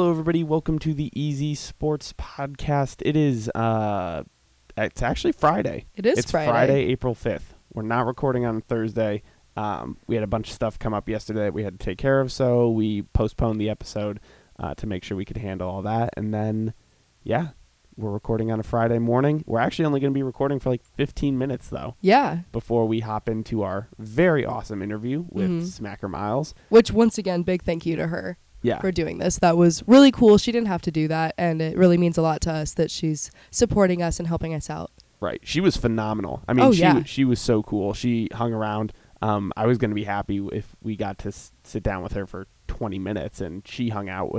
Hello, everybody. Welcome to the Easy Sports Podcast. It is, it's actually Friday. It's Friday. Friday, April 5th. We're not recording on Thursday. We had a bunch of stuff come up yesterday that we had to take care of, so we postponed the episode to make sure we could handle all that. And then, yeah, we're recording on a Friday morning. We're actually only going to be recording for like 15 minutes, though. Yeah. Before we hop into our very awesome interview with Smacker Miles. Which, once again, big thank you to her. Yeah. For doing this. That was really cool. She didn't have to do that, and it really means a lot to us that she's supporting us and helping us out. Right. She was phenomenal. I mean, she was so cool. She hung around. I was going to be happy if we got to sit down with her for 20 minutes, and she hung out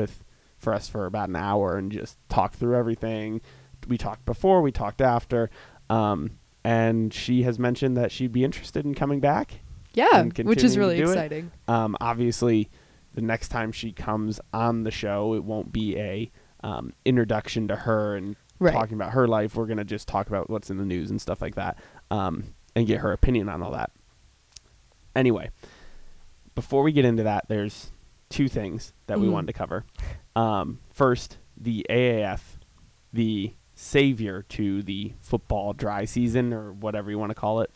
for us for about an hour and just talked through everything. We talked before, we talked after, and she has mentioned that she'd be interested in coming back. Yeah, which is really exciting. Obviously, the next time she comes on the show, it won't be a introduction to her and talking about her life. We're going to just talk about what's in the news and stuff like that, and get her opinion on all that. Anyway, before we get into that, there's two things that we wanted to cover. First, the AAF, the savior to the football dry season or whatever you want to call it,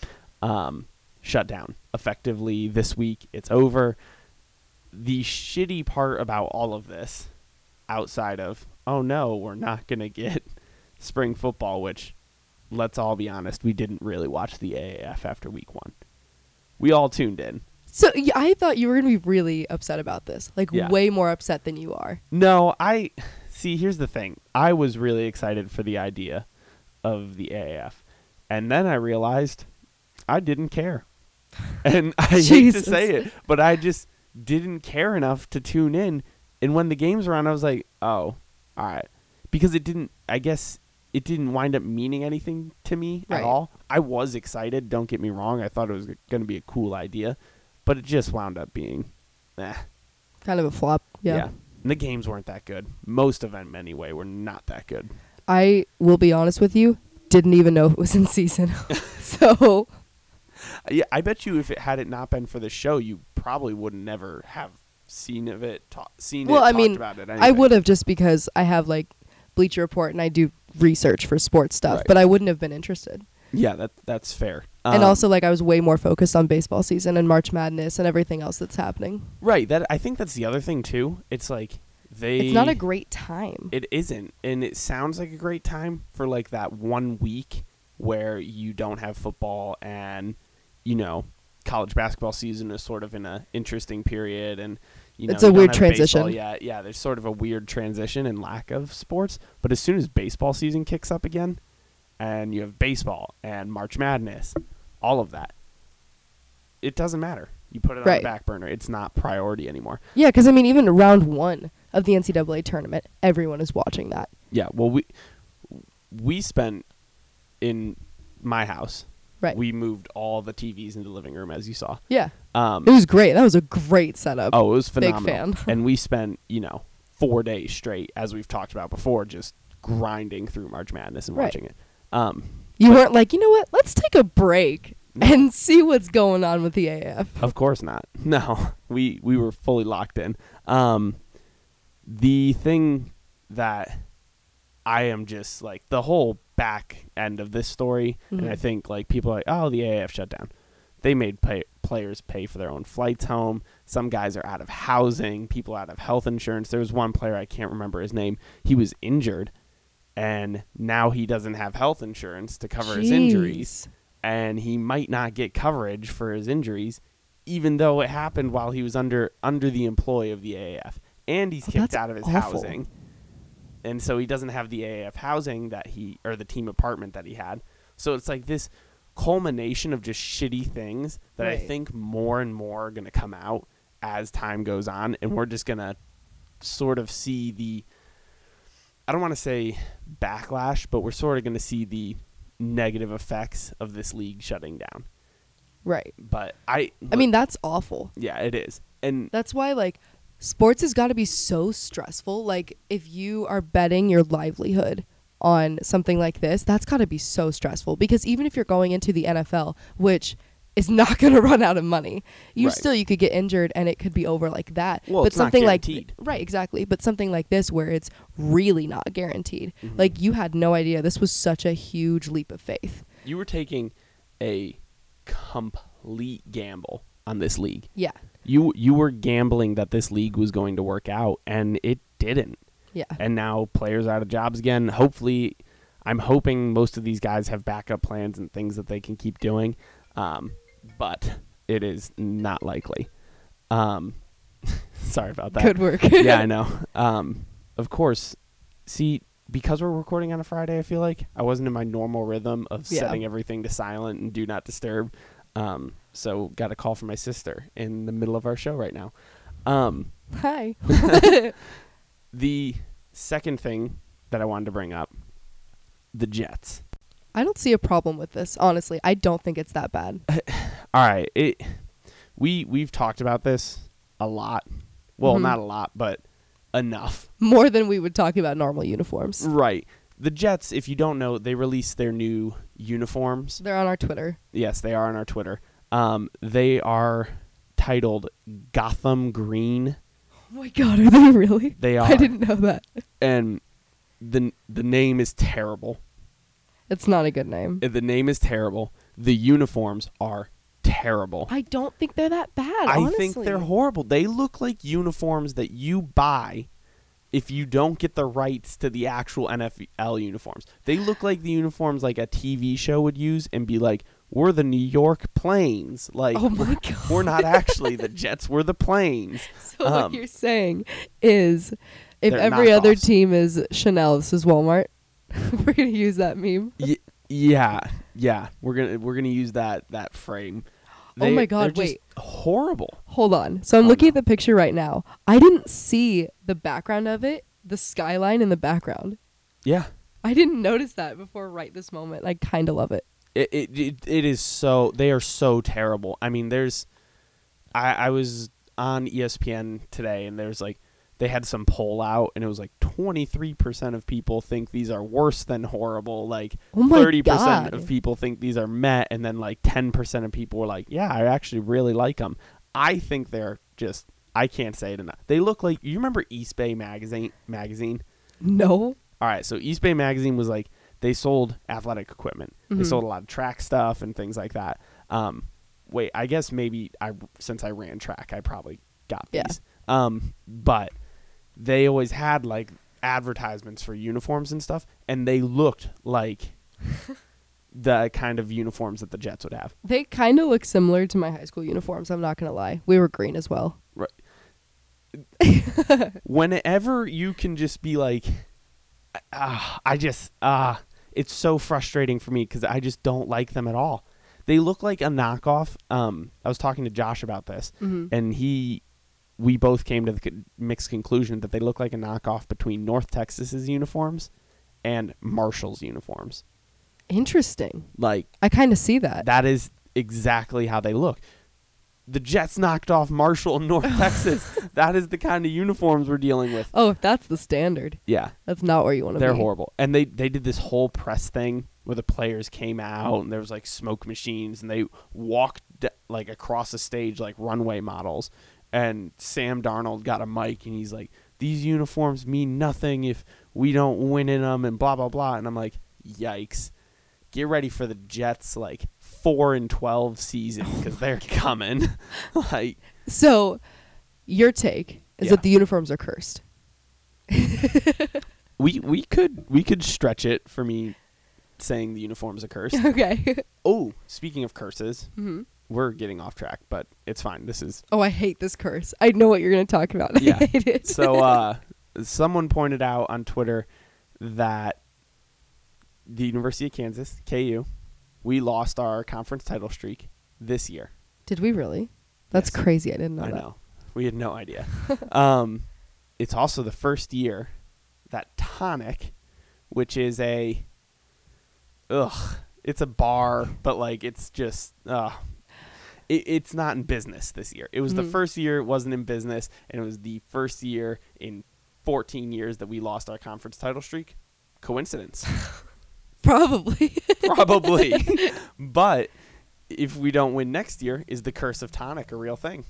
shut down. Effectively, this week, it's over. The shitty part about all of this, outside of, oh no, we're not going to get spring football, which, let's all be honest, we didn't really watch the AAF after week one. We all tuned in. So I thought you were going to be really upset about this, way more upset than you are. No, here's the thing. I was really excited for the idea of the AAF, and then I realized I didn't care. And I hate to say it, but I just didn't care enough to tune in, and when the games were on, I was like, oh, all right, because it didn't wind up meaning anything to me at all. I was excited, don't get me wrong. I thought it was going to be a cool idea, but it just wound up being kind of a flop. Yeah. And the games weren't that good. Most of them, anyway, were not that good. I will be honest with you, didn't even know it was in season. So yeah, I bet you if it had it not been for the show, you probably would never have talked about it. Anyway. I would have, just because I have Bleacher Report and I do research for sports stuff, but I wouldn't have been interested. Yeah, that's fair. And also, I was way more focused on baseball season and March Madness and everything else that's happening. Right. I think that's the other thing too. It's it's not a great time. It isn't, and it sounds like a great time for that 1 week where you don't have football and, college basketball season is sort of in an interesting period, and it's a weird transition. Yeah, there's sort of a weird transition and lack of sports. But as soon as baseball season kicks up again, and you have baseball and March Madness, all of that, it doesn't matter. You put it on the back burner. It's not priority anymore. Yeah, because even round one of the NCAA tournament, everyone is watching that. Yeah, well, we spent in my house. Right. We moved all the TVs into the living room, as you saw. Yeah. It was great. That was a great setup. Oh, it was phenomenal. Big fan. And we spent, 4 days straight, as we've talked about before, just grinding through March Madness and watching it. You weren't let's take a break and see what's going on with the AAF. Of course not. No, we were fully locked in. The thing that I am just the whole back end of this story, and I think people are oh, the AAF shut down. They made players pay for their own flights home. Some guys are out of housing, people out of health insurance. There was one player, I can't remember his name, he was injured, and now he doesn't have health insurance to cover his injuries, and he might not get coverage for his injuries, even though it happened while he was under the employ of the AAF, and he's kicked out of his housing. And so he doesn't have the AAF housing or the team apartment that he had. So it's this culmination of just shitty things that I think more and more are going to come out as time goes on. And we're just going to sort of see I don't want to say backlash, but we're sort of going to see the negative effects of this league shutting down. Right. But that's awful. Yeah, it is. And that's why sports has got to be so stressful. If you are betting your livelihood on something like this, that's got to be so stressful. Because even if you're going into the NFL, which is not going to run out of money. You could get injured and it could be over like that. Well, but it's something not guaranteed. Right, exactly. But something like this where it's really not guaranteed. Mm-hmm. Like, you had no idea. This was such a huge leap of faith. You were taking a complete gamble on this league. Yeah. You were gambling that this league was going to work out, and it didn't. Yeah. And now players out of jobs again. Hopefully, I'm hoping most of these guys have backup plans and things that they can keep doing. But it is not likely. Sorry about that. Good work. Yeah, I know. Of course, see, because we're recording on a Friday, I feel like I wasn't in my normal rhythm of setting everything to silent and do not disturb. So got a call from my sister in the middle of our show right now. Hi. The second thing that I wanted to bring up, the Jets. I don't see a problem with this, honestly. I don't think it's that bad. All right. We've talked about this a lot. Well, not a lot, but enough. More than we would talk about normal uniforms. Right. The Jets, if you don't know, they released their new uniforms. They're on our Twitter. Yes, they are on our Twitter. They are titled Gotham Green. Oh, my God. Are they really? They are. I didn't know that. And the name is terrible. It's not a good name. The name is terrible. The uniforms are terrible. I don't think they're that bad, honestly. I think they're horrible. They look like uniforms that you buy if you don't get the rights to the actual NFL uniforms. They look like the uniforms like a TV show would use and be like, we're the New York Plains. Like, oh my God. We're not actually the Jets. We're the Plains. So what you're saying is if every other team is Chanel, this is Walmart. We're gonna use that meme. Yeah. We're gonna use that frame. Oh my God! Wait, just horrible. Hold on. So I'm looking at the picture right now. I didn't see the background of it, the skyline in the background. Yeah. I didn't notice that before right this moment. I kind of love it. It is so. They are so terrible. I mean, I was on ESPN today, and there's like. They had some poll out, and it was like 23% of people think these are worse than horrible. Like 30% of people think these are met, and then like 10% of people were like, "Yeah, I actually really like them." I think they're just. I can't say it enough. They look like. You remember East Bay magazine? No. All right, so East Bay magazine was like they sold athletic equipment. Mm-hmm. They sold a lot of track stuff and things like that. Wait, I guess maybe since I ran track, I probably got these. Yeah. But. They always had, like, advertisements for uniforms and stuff, and they looked like the kind of uniforms that the Jets would have. They kind of look similar to my high school uniforms, I'm not going to lie. We were green as well. Right. Whenever you can just be like, it's so frustrating for me because I just don't like them at all. They look like a knockoff. I was talking to Josh about this, and we both came to the mixed conclusion that they look like a knockoff between North Texas's uniforms and Marshall's uniforms. Interesting. Like, I kind of see that. That is exactly how they look. The Jets knocked off Marshall and North Texas. That is the kind of uniforms we're dealing with. Oh, if that's the standard. Yeah. That's not where you want to be. They're horrible. And they did this whole press thing where the players came out and there was like smoke machines and they walked like across the stage like runway models. And Sam Darnold got a mic, and he's like, these uniforms mean nothing if we don't win in them, and blah, blah, blah. And I'm like, yikes. Get ready for the Jets, like, 4-12 season, because they're coming. Like, so, your take is that the uniforms are cursed. we could stretch it for me saying the uniforms are cursed. Okay. Oh, speaking of curses. Mm-hmm. We're getting off track, but it's fine. This is... Oh, I hate this curse. I know what you're going to talk about. Yeah. I hate it. So, someone pointed out on Twitter that the University of Kansas, KU, we lost our conference title streak this year. Did we really? That's crazy. I didn't know that. I know. We had no idea. It's also the first year that Tonic, which is a... Ugh. It's a bar, but, like, it's just... It's not in business this year. It was the first year it wasn't in business, and it was the first year in 14 years that we lost our conference title streak. Coincidence? Probably. But if we don't win next year, is the curse of Tonic a real thing?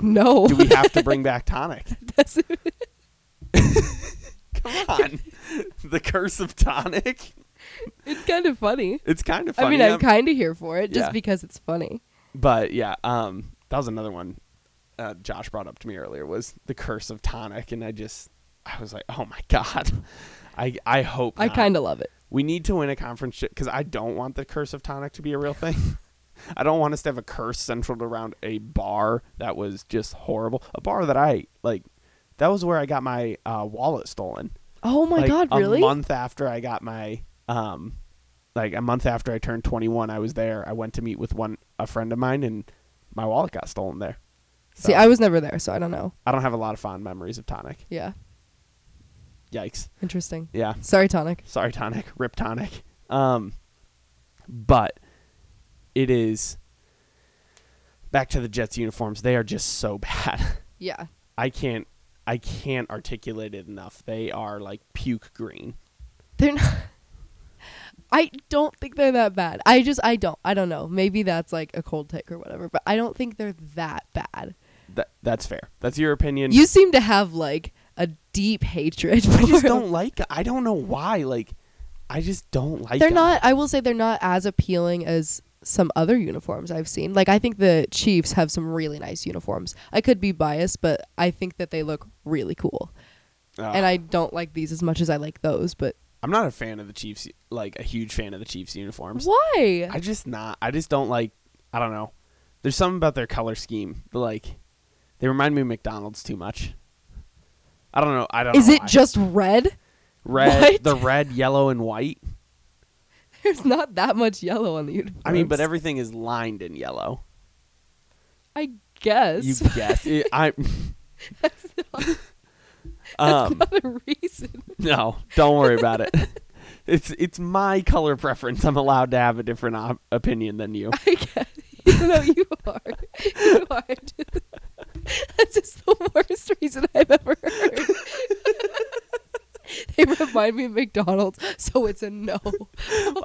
No. Do we have to bring back Tonic? Come on. The curse of Tonic? It's kind of funny. I mean, I'm kind of here for it just because it's funny. But yeah, that was another one Josh brought up to me earlier, was the curse of Tonic. And I was like, oh my God. I hope not. I kind of love it. We need to win a conference because I don't want the curse of Tonic to be a real thing. I don't want us to have a curse centered around a bar that was just horrible. A bar that I like. That was where I got my wallet stolen. Oh my God! Really? A month after I turned 21, I was there. I went to meet with a friend of mine, and my wallet got stolen there. So, see, I was never there, so I don't know. I don't have a lot of fond memories of Tonic. Yeah. Yikes. Interesting. Yeah. Sorry, Tonic. Rip Tonic. But it is back to the Jets uniforms. They are just so bad. Yeah. I can't articulate it enough. They are like puke green. They're not. I don't think they're that bad. I don't know. Maybe that's like a cold take or whatever, but I don't think they're that bad. That's fair. That's your opinion. You seem to have like a deep hatred. I just don't like. I don't know why. Like, I just don't like. They're not. I will say they're not as appealing as some other uniforms I've seen. Like, I think the Chiefs have some really nice uniforms. I could be biased, but I think that they look really cool. And I don't like these as much as I like those, but I'm not a fan of the Chiefs, like a huge fan of the Chiefs uniforms. Why? I just don't like, I don't know. There's something about their color scheme. Like, they remind me of McDonald's too much. I don't know. Is it just red? What? The red, yellow, and white. There's not that much yellow on the uniforms. I mean, but everything is lined in yellow. I guess. You guess. That's not a reason. No, don't worry about it. It's my color preference. I'm allowed to have a different opinion than you. I guess. No, you are. You are. That's just the worst reason I've ever heard. They remind me of McDonald's, so it's a no.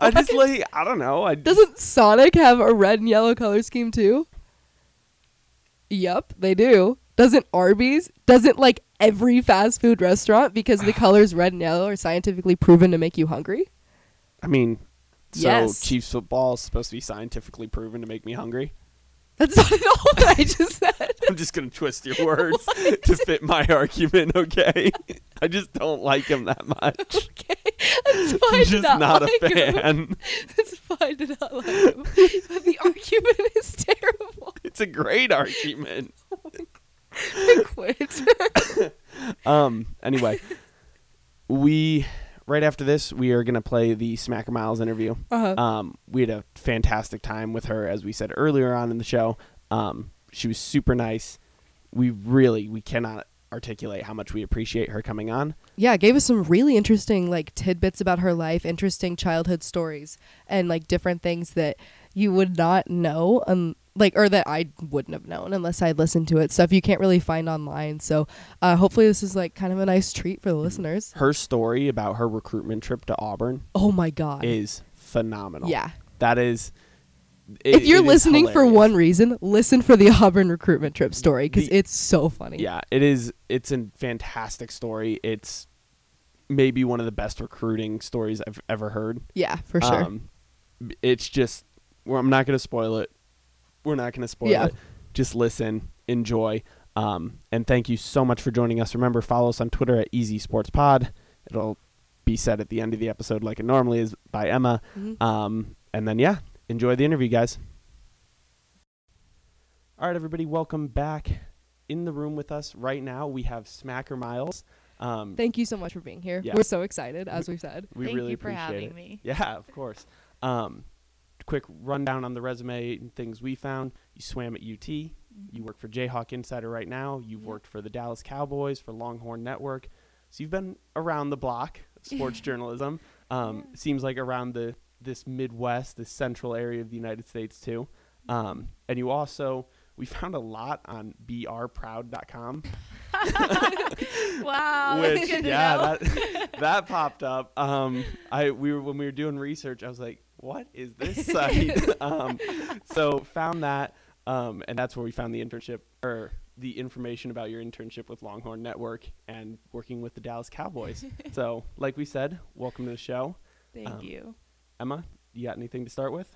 I just like, I don't know. Doesn't Sonic have a red and yellow color scheme too? Yep, they do. Doesn't Arby's? Doesn't like every fast food restaurant, because the colors red and yellow are scientifically proven to make you hungry? I mean, yes. Chiefs football is supposed to be scientifically proven to make me hungry? That's not at all what I just said. I'm just going to twist your words to fit my argument, okay? I just don't like him that much. Okay. That's fine. I'm just not like a fan. That's fine to not like him. But the argument is terrible. It's a great argument. I quit. Anyway, right after this, we are going to play the Smacker Miles interview. Uh-huh. We had a fantastic time with her, as we said earlier on in the show. She was super nice. We cannot articulate how much we appreciate her coming on. Yeah, gave us some really interesting like tidbits about her life, interesting childhood stories, and like different things that you would not know, or that I wouldn't have known unless I listened to it. Stuff you can't really find online. So hopefully this is like kind of a nice treat for the listeners. Her story about her recruitment trip to Auburn. Oh my God. Is phenomenal. Yeah. That is. If you're listening for one reason, listen for the Auburn recruitment trip story, because it's so funny. Yeah, it is. It's a fantastic story. It's maybe one of the best recruiting stories I've ever heard. Yeah, for sure. It's just, I'm not going to spoil it. We're not going to spoil it. Just listen, enjoy, and thank you so much for joining us. Remember, follow us on Twitter at Easy Sports Pod. It'll be said at the end of the episode like it normally is by Emma. Mm-hmm. And then, enjoy the interview, guys. All right, everybody, welcome back. In the room with us right now, we have Smacker Miles. Thank you so much for being here. Yeah. We're so excited, as we've said. We really appreciate it. Thank you for having me. Yeah, of course. Quick rundown on the resume and things we found. You swam at UT. You work for Jayhawk Insider right now. You've worked for the Dallas Cowboys, for Longhorn Network. So you've been around the block of sports journalism. Seems like around this Midwest, this central area of the United States too. And you also, we found a lot on brproud.com. Wow. Which, that popped up. When we were doing research, I was like, what is this site? So found that, and that's where we found the internship, or the information about your internship with Longhorn Network and working with the Dallas Cowboys. So like we said, welcome to the show. Thank you. Emma, you got anything to start with?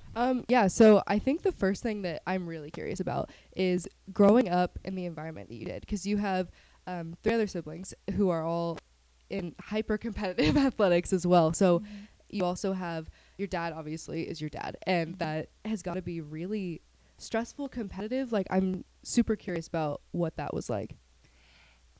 Yeah, so I think the first thing that I'm really curious about is growing up in the environment that you did, because you have three other siblings who are all in hyper-competitive athletics as well. So you also have your dad, obviously, is your dad, and that has got to be really stressful, competitive. Like, I'm super curious about what that was like.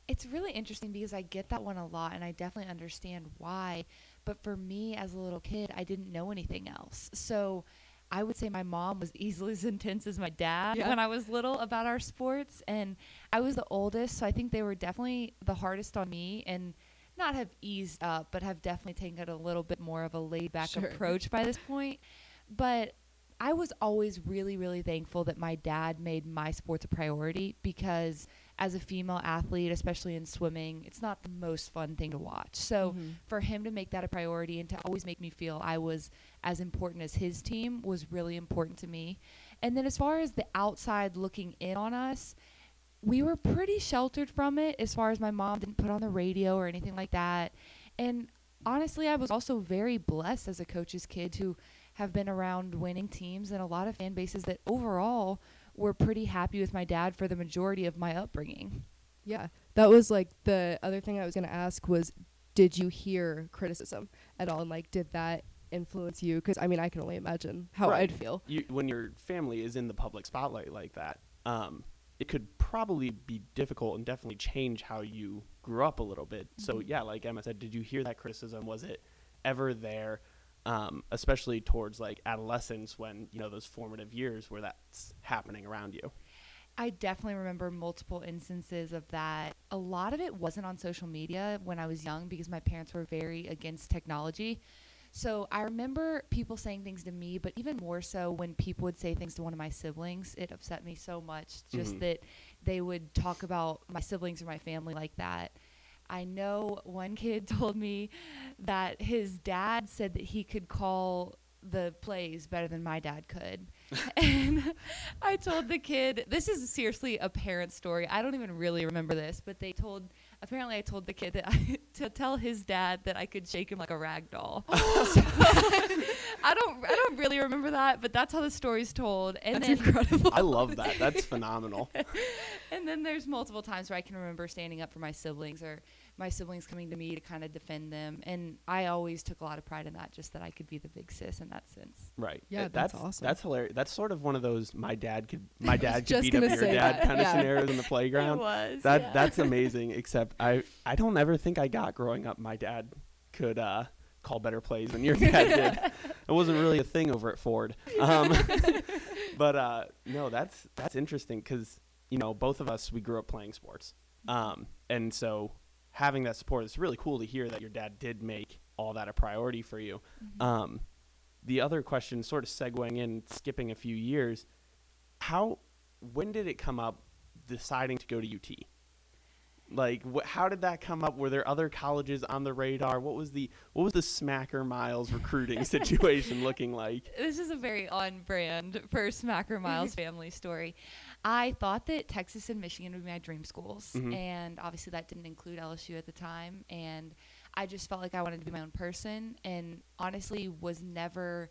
It's really interesting because I get that one a lot, and I definitely understand why. But for me, as a little kid, I didn't know anything else. So I would say my mom was easily as intense as my dad when I was little about our sports. And I was the oldest, so I think they were definitely the hardest on me, and not have eased up, but have definitely taken a little bit more of a laid-back approach by this point. But I was always really, really thankful that my dad made my sports a priority, because as a female athlete, especially in swimming, it's not the most fun thing to watch. So for him to make that a priority and to always make me feel I was as important as his team was really important to me. And then as far as the outside looking in on us, we were pretty sheltered from it, as far as my mom didn't put on the radio or anything like that. And honestly, I was also very blessed as a coach's kid to have been around winning teams and a lot of fan bases that overall were pretty happy with my dad for the majority of my upbringing. Yeah, that was like the other thing I was going to ask was, did you hear criticism at all? And like, did that influence you? Because I mean, I can only imagine how I'd feel. When your family is in the public spotlight like that, it could probably be difficult and definitely change how you grew up a little bit. So yeah, like Emma said, did you hear that criticism? Was it ever there? Especially towards like adolescence, when, you know, those formative years where that's happening around you. I definitely remember multiple instances of that. A lot of it wasn't on social media when I was young, because my parents were very against technology. So I remember people saying things to me, but even more so when people would say things to one of my siblings, it upset me so much, just that they would talk about my siblings or my family like that. I know one kid told me that his dad said that he could call the plays better than my dad could. And I told the kid, this is seriously a parent story, I don't even really remember this, but they told, apparently I told the kid that to tell his dad that I could shake him like a rag doll. So, I don't really remember that, but that's how the story's told. And that's incredible. I love that. That's phenomenal. And then there's multiple times where I can remember standing up for my siblings, or my siblings coming to me to kind of defend them. And I always took a lot of pride in that, just that I could be the big sis in that sense. Right. Yeah, that's awesome. That's hilarious. That's sort of one of those my dad could beat up your dad kind of scenarios in the playground. It was. That's amazing, except I don't ever think I got growing up, my dad could call better plays than your dad did. It wasn't really a thing over at Ford. But no, that's interesting, because, you know, both of us, we grew up playing sports. And so having that support, it's really cool to hear that your dad did make all that a priority for you. The other question, sort of segueing in, skipping a few years, when did it come up deciding to go to UT? Like, how did that come up? Were there other colleges on the radar? What was the Smacker Miles recruiting situation looking like? This is a very on-brand first Smacker Miles family story. I thought that Texas and Michigan would be my dream schools, and obviously that didn't include LSU at the time, and I just felt like I wanted to be my own person, and honestly was never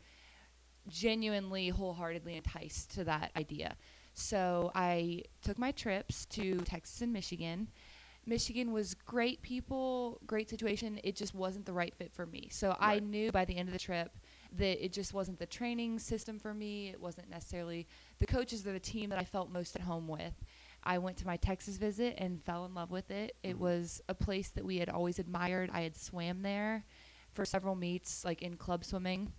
genuinely, wholeheartedly enticed to that idea. So I took my trips to Texas and Michigan. Michigan was great people, great situation. It just wasn't the right fit for me. So I knew by the end of the trip that it just wasn't the training system for me. It wasn't necessarily the coaches or the team that I felt most at home with. I went to my Texas visit and fell in love with it. It was a place that we had always admired. I had swam there for several meets, like in club swimming.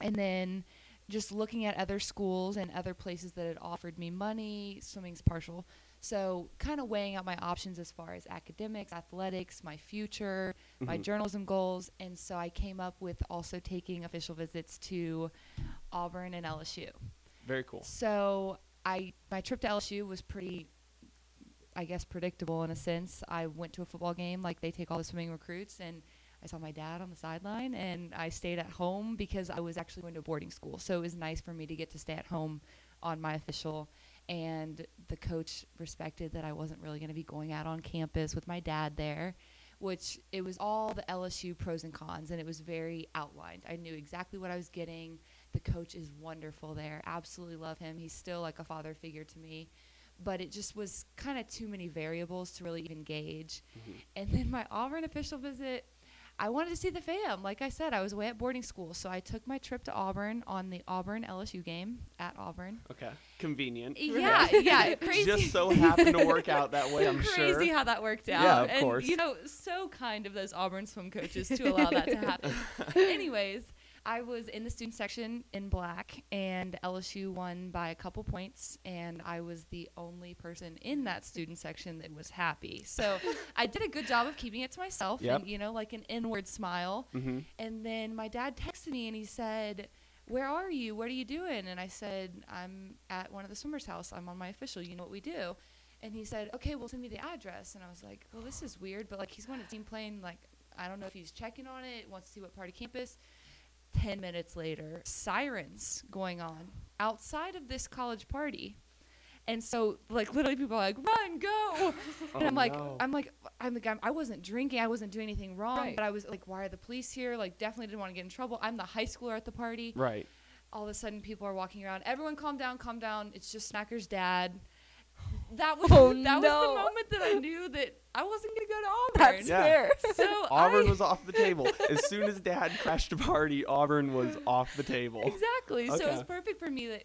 And then just looking at other schools and other places that had offered me money, swimming's partial. So kind of weighing out my options as far as academics, athletics, my future, my journalism goals. And so I came up with also taking official visits to Auburn and LSU. Very cool. So my trip to LSU was pretty, I guess, predictable in a sense. I went to a football game like they take all the swimming recruits, and I saw my dad on the sideline, and I stayed at home because I was actually going to boarding school. So it was nice for me to get to stay at home on my official, and the coach respected that I wasn't really going to be going out on campus with my dad there, which it was all the LSU pros and cons, and it was very outlined. I knew exactly what I was getting. The coach is wonderful there. Absolutely love him. He's still like a father figure to me. But it just was kind of too many variables to really even gauge. Mm-hmm. And then my Auburn official visit, I wanted to see the fam. Like I said, I was away at boarding school, so I took my trip to Auburn on the Auburn-LSU game at Auburn. Okay. Convenient. Yeah, yeah. Crazy. Just so happened to work out that way, I'm sure. Crazy how that worked out. Yeah, of course. You know, so kind of those Auburn swim coaches to allow that to happen. Anyways, I was in the student section in black, and LSU won by a couple points, and I was the only person in that student section that was happy. So I did a good job of keeping it to myself, yep. And, you know, like an inward smile. Mm-hmm. And then my dad texted me, and he said, "Where are you? What are you doing?" And I said, "I'm at one of the swimmers' house. I'm on my official. You know what we do." And he said, "Okay, well, send me the address." And I was like, well, this is weird, but, like, he's going to team plane. Like, I don't know if he's checking on it, wants to see what part of campus. 10 minutes later, sirens going on outside of this college party. And so, like, literally people are like, "Run, go." And I wasn't drinking. I wasn't doing anything wrong. Right. But I was like, why are the police here? Like, definitely didn't want to get in trouble. I'm the high schooler at the party. Right. All of a sudden people are walking around. "Everyone calm down, calm down. It's just Smacker's dad." That was the moment that I knew that I wasn't going to go to Auburn. That's fair. Yeah. So Auburn was off the table. As soon as Dad crashed a party, Auburn was off the table. Exactly. Okay. So it was perfect for me that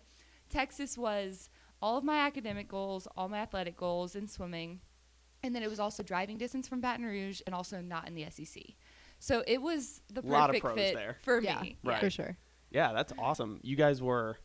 Texas was all of my academic goals, all my athletic goals, and swimming. And then it was also driving distance from Baton Rouge and also not in the SEC. So it was the perfect fit there. For me. Right. For sure. Yeah, that's awesome. You guys won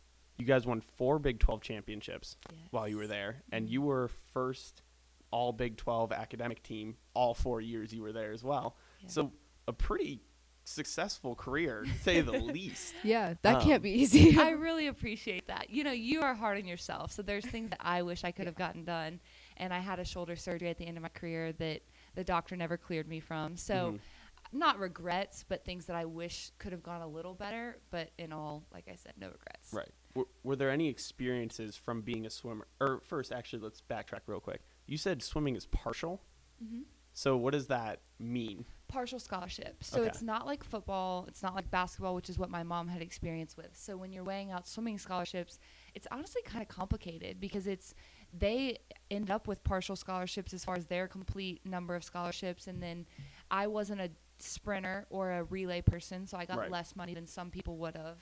4 Big 12 championships while you were there, and you were first all Big 12 academic team all 4 years you were there as well. Yeah. So a pretty successful career, to say the least. Yeah, that can't be easy. I really appreciate that. You know, you are hard on yourself, so there's things that I wish I could have gotten done, and I had a shoulder surgery at the end of my career that the doctor never cleared me from. So not regrets, but things that I wish could have gone a little better, but in all, like I said, no regrets. Right. Were there any experiences from being a swimmer? Or first, actually, let's backtrack real quick. You said swimming is partial. Mm-hmm. So what does that mean? Partial scholarship. So it's not like football. It's not like basketball, which is what my mom had experience with. So when you're weighing out swimming scholarships, it's honestly kind of complicated because they end up with partial scholarships as far as their complete number of scholarships. And then I wasn't a sprinter or a relay person, so I got less money than some people would have.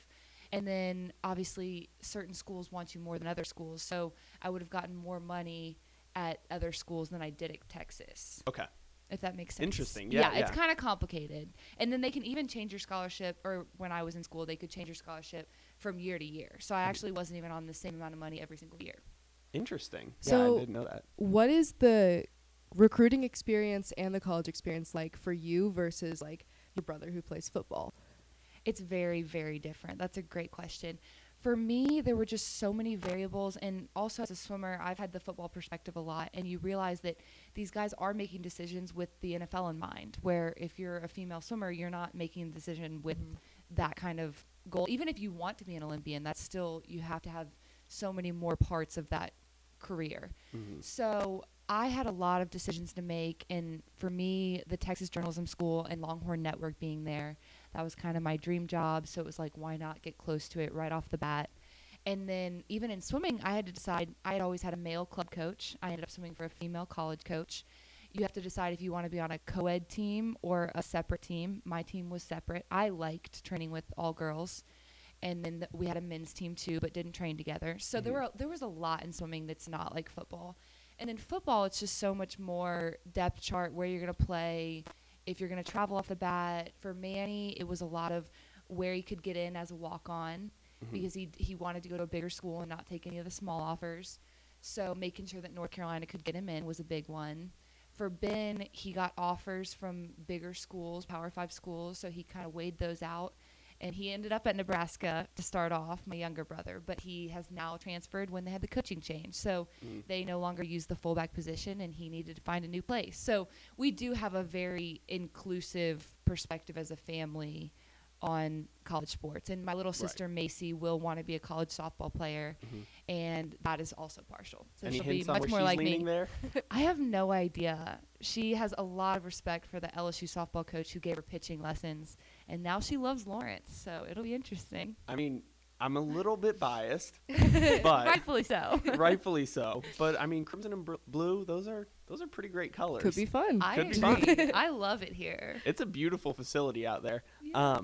And then, obviously, certain schools want you more than other schools. So I would have gotten more money at other schools than I did at Texas. Okay. If that makes sense. Interesting. Yeah, it's kind of complicated. And then they can even change your scholarship, or when I was in school, they could change your scholarship from year to year. So I actually wasn't even on the same amount of money every single year. Interesting. So yeah, I didn't know that. What is the recruiting experience and the college experience like for you versus, like, your brother who plays football? It's very, very different. That's a great question. For me, there were just so many variables. And also as a swimmer, I've had the football perspective a lot. And you realize that these guys are making decisions with the NFL in mind, where if you're a female swimmer, you're not making a decision with that kind of goal. Even if you want to be an Olympian, that's still, you have to have so many more parts of that career. Mm-hmm. So I had a lot of decisions to make. And for me, the Texas Journalism School and Longhorn Network being there, that was kind of my dream job, so it was like, why not get close to it right off the bat? And then even in swimming, I had to decide. I had always had a male club coach. I ended up swimming for a female college coach. You have to decide if you want to be on a co-ed team or a separate team. My team was separate. I liked training with all girls. And then we had a men's team too, but didn't train together. So there was a lot in swimming that's not like football. And in football, it's just so much more depth chart, where you're going to play, if you're going to travel off the bat. For Manny, it was a lot of where he could get in as a walk-on because he wanted to go to a bigger school and not take any of the small offers. So making sure that North Carolina could get him in was a big one. For Ben, he got offers from bigger schools, Power 5 schools, so he kind of weighed those out. and he ended up at Nebraska to start off, my younger brother, but he has now transferred when they had the coaching change. So they no longer use the fullback position, and he needed to find a new place. So we do have a very inclusive perspective as a family on college sports, and my little sister Macy will want to be a college softball player, and that is also partial. So any she'll hints be much on where more she's like leaning me. There? I have no idea. She has a lot of respect for the LSU softball coach who gave her pitching lessons, and now she loves Lawrence. So it'll be interesting. I mean, I'm a little bit biased, but rightfully so. Rightfully so. But I mean, crimson and blue, those are pretty great colors. Could be fun. I agree. I love it here. It's a beautiful facility out there. Yeah.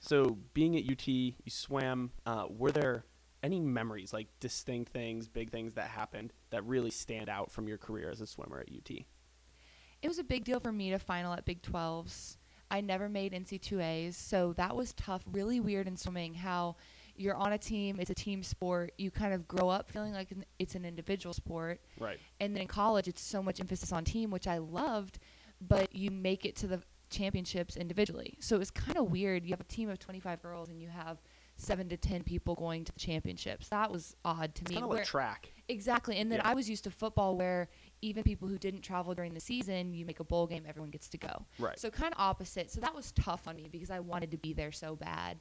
So being at UT, you swam. Were there any memories, like distinct things, big things that happened that really stand out from your career as a swimmer at UT? It was a big deal for me to final at Big 12s. I never made NC2As, so that was tough. Really weird in swimming how you're on a team, it's a team sport. You kind of grow up feeling like it's an individual sport. Right. And then in college, it's so much emphasis on team, which I loved, but you make it to the championships individually. So it was kind of weird. You have a team of 25 girls and you have 7 to 10 people going to the championships. That was odd to me. Kind of like track. Exactly. And then I was used to football where even people who didn't travel during the season, you make a bowl game, everyone gets to go. Right. So kind of opposite. So that was tough on me because I wanted to be there so bad.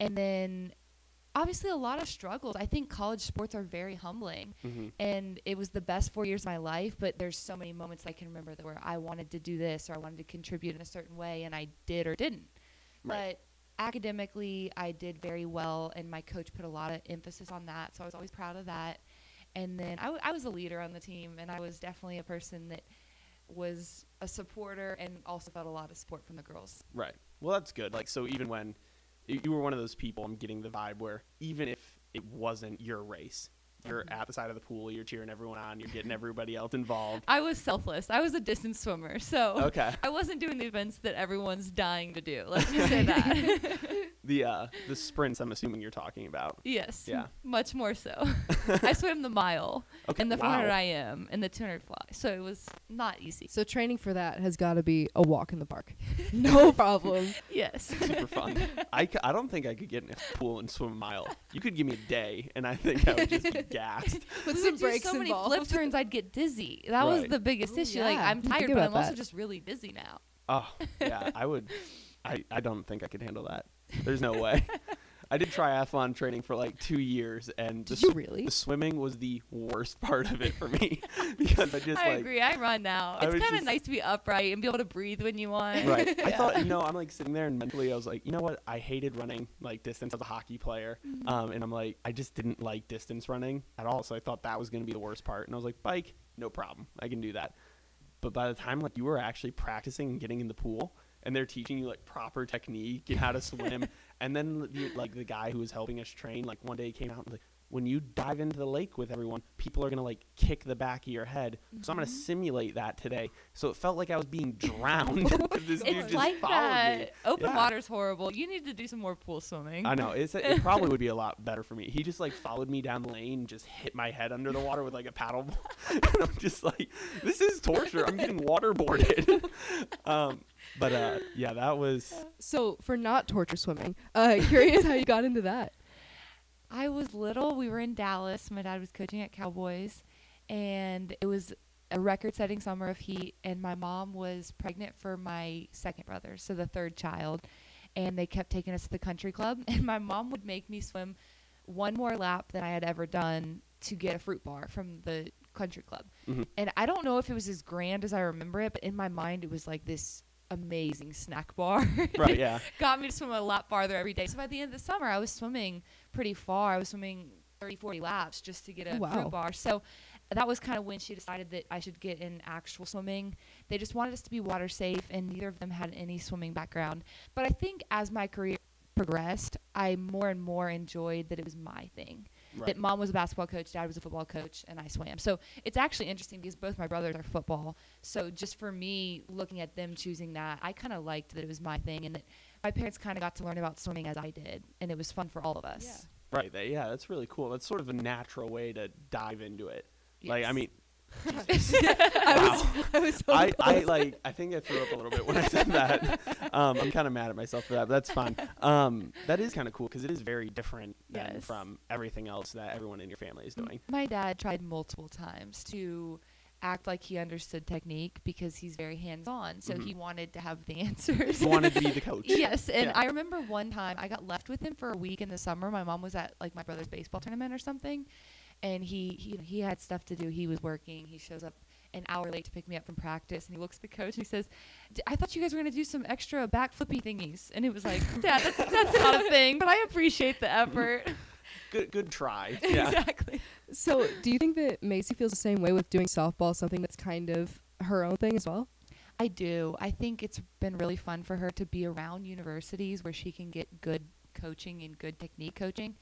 And then obviously a lot of struggles. I think college sports are very humbling, and it was the best 4 years of my life, but there's so many moments I can remember that where I wanted to do this or I wanted to contribute in a certain way, and I did or didn't. Right. But academically, I did very well, and my coach put a lot of emphasis on that, so I was always proud of that. And then I was a leader on the team, and I was definitely a person that was a supporter and also felt a lot of support from the girls. Right. Well, that's good. Like, so even when you were one of those people, I'm getting the vibe, where even if it wasn't your race, you're at the side of the pool, you're cheering everyone on, you're getting everybody else involved. I was selfless. I was a distance swimmer, so I wasn't doing the events that everyone's dying to do. Let's just say that. The sprints, I'm assuming you're talking about. Yes. Yeah. Much more so. I swam the mile and the 400 IM and the 200 fly, so it was not easy. So training for that has got to be a walk in the park. No problem. Yes. Super fun. I don't think I could get in a pool and swim a mile. You could give me a day, and I think I would just be gassed. With some breaks involved. So many flip turns, I'd get dizzy. That was the biggest issue. Yeah. Like, I'm tired, but I'm also just really dizzy now. Oh, yeah. I would. I don't think I could handle that. There's no way. I did triathlon training for like 2 years, and the swimming was the worst part of it for me because I agree. I run now. It's kind of nice to be upright and be able to breathe when you want. Right. I thought, I'm like sitting there, and mentally I was like, you know what? I hated running like distance as a hockey player, and I'm like, I just didn't like distance running at all. So I thought that was going to be the worst part, and I was like, bike, no problem, I can do that. But by the time like you were actually practicing and getting in the pool, and they're teaching you like proper technique and how to swim. And then like the guy who was helping us train, like one day he came out and was like, when you dive into the lake with everyone, people are going to like kick the back of your head. So I'm going to simulate that today. So it felt like I was being drowned. This dude just like that. Me. Open water's horrible. You need to do some more pool swimming. I know. It probably would be a lot better for me. He just like followed me down the lane and just hit my head under the water with like a paddle. And I'm just like, this is torture. I'm getting waterboarded. But that was. So for not torture swimming, curious how you got into that. I was little. We were in Dallas. My dad was coaching at Cowboys, and it was a record-setting summer of heat, and my mom was pregnant for my second brother, so the third child, and they kept taking us to the country club, and my mom would make me swim one more lap than I had ever done to get a fruit bar from the country club. And I don't know if it was as grand as I remember it, but in my mind it was like this amazing snack bar. Right, yeah. Got me to swim a lap farther every day. So by the end of the summer, I was swimming pretty far. I was swimming 30, 40 laps just to get a fruit bar. So that was kind of when she decided that I should get in actual swimming. They just wanted us to be water safe, and neither of them had any swimming background. But I think as my career progressed, I more and more enjoyed that it was my thing. Right. That mom was a basketball coach, dad was a football coach, and I swam. So it's actually interesting because both my brothers are football. So just for me, looking at them choosing that, I kind of liked that it was my thing, and that my parents kind of got to learn about swimming as I did, and it was fun for all of us. Yeah. Right. That's really cool. That's sort of a natural way to dive into it. Yes. Like, I mean, I think I threw up a little bit when I said that. I'm kind of mad at myself for that, but that's fine. That is kind of cool because it is very different than from everything else that everyone in your family is doing. My dad tried multiple times to act like he understood technique because he's very hands-on, so he wanted to have the answers. He wanted to be the coach. Yes, and I remember one time I got left with him for a week in the summer. My mom was at like my brother's baseball tournament or something. And he had stuff to do. He was working. He shows up an hour late to pick me up from practice. And he looks at the coach and he says, I thought you guys were going to do some extra backflippy thingies. And it was like, Dad, that's not a thing, but I appreciate the effort. Good try. Yeah. Exactly. So do you think that Macy feels the same way with doing softball, something that's kind of her own thing as well? I do. I think it's been really fun for her to be around universities where she can get good coaching and good technique coaching,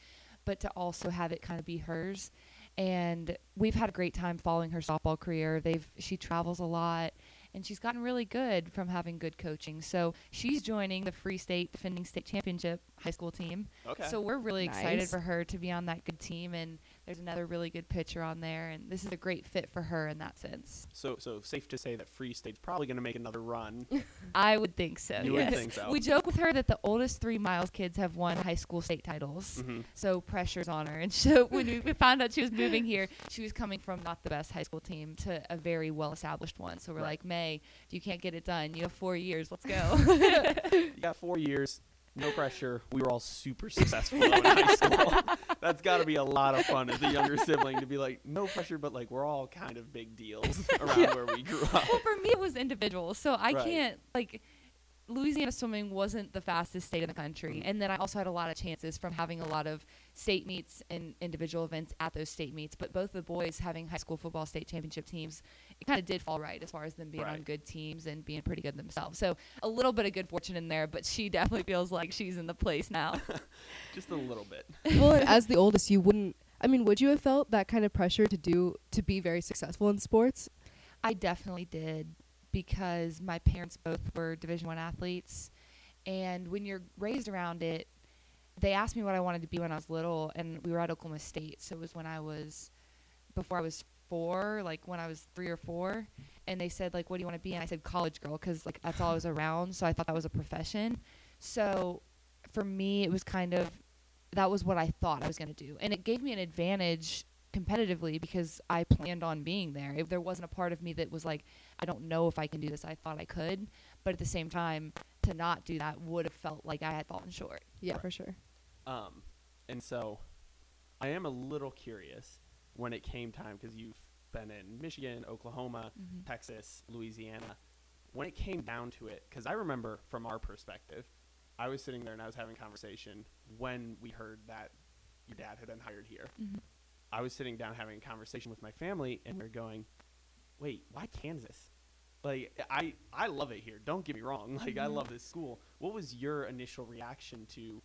but to also have it kind of be hers. And we've had a great time following her softball career. She travels a lot, and she's gotten really good from having good coaching. So she's joining the Free State defending state championship high school team. Okay. So we're really excited for her to be on that good team, and there's another really good pitcher on there, and this is a great fit for her in that sense. So safe to say that Free State's probably going to make another run. I would think so. You would think so. We joke with her that the oldest 3 Miles kids have won high school state titles, so pressure's on her. And so when we found out she was moving here, she was coming from not the best high school team to a very well-established one. So we're like, May, you can't get it done. You have 4 years. Let's go. You got 4 years. No pressure. We were all super successful in high school. That's got to be a lot of fun as a younger sibling to be like, no pressure, but like we're all kind of big deals around where we grew up. Well, for me, it was individual. So I can't Louisiana swimming wasn't the fastest state in the country. And then I also had a lot of chances from having a lot of state meets and individual events at those state meets. But both the boys having high school football state championship teams, it kind of did fall right as far as them being on good teams and being pretty good themselves. So a little bit of good fortune in there, but she definitely feels like she's in the place now. Just a little bit. Well, as the oldest, would you have felt that kind of pressure to be very successful in sports? I definitely did, because my parents both were Division I athletes. And when you're raised around it, they asked me what I wanted to be when I was little, and we were at Oklahoma State. So it was before I was 4, when I was 3 or 4, and they said, what do you want to be? And I said college girl, because that's all I was around. So I thought that was a profession. So for me, it was kind of, that was what I thought I was going to do. And it gave me an advantage competitively because I planned on being there. If there wasn't a part of me that was like, I don't know if I can do this, I thought I could. But at the same time, to not do that would have felt like I had fallen short. Yeah, for sure. And so I am a little curious when it came time, because you've been in Michigan, Oklahoma, Texas, Louisiana. When it came down to it, because I remember from our perspective, I was sitting there and I was having a conversation when we heard that your dad had been hired here. I was sitting down having a conversation with my family, and they're going, wait, why Kansas? I love it here. Don't get me wrong. I love this school. What was your initial reaction to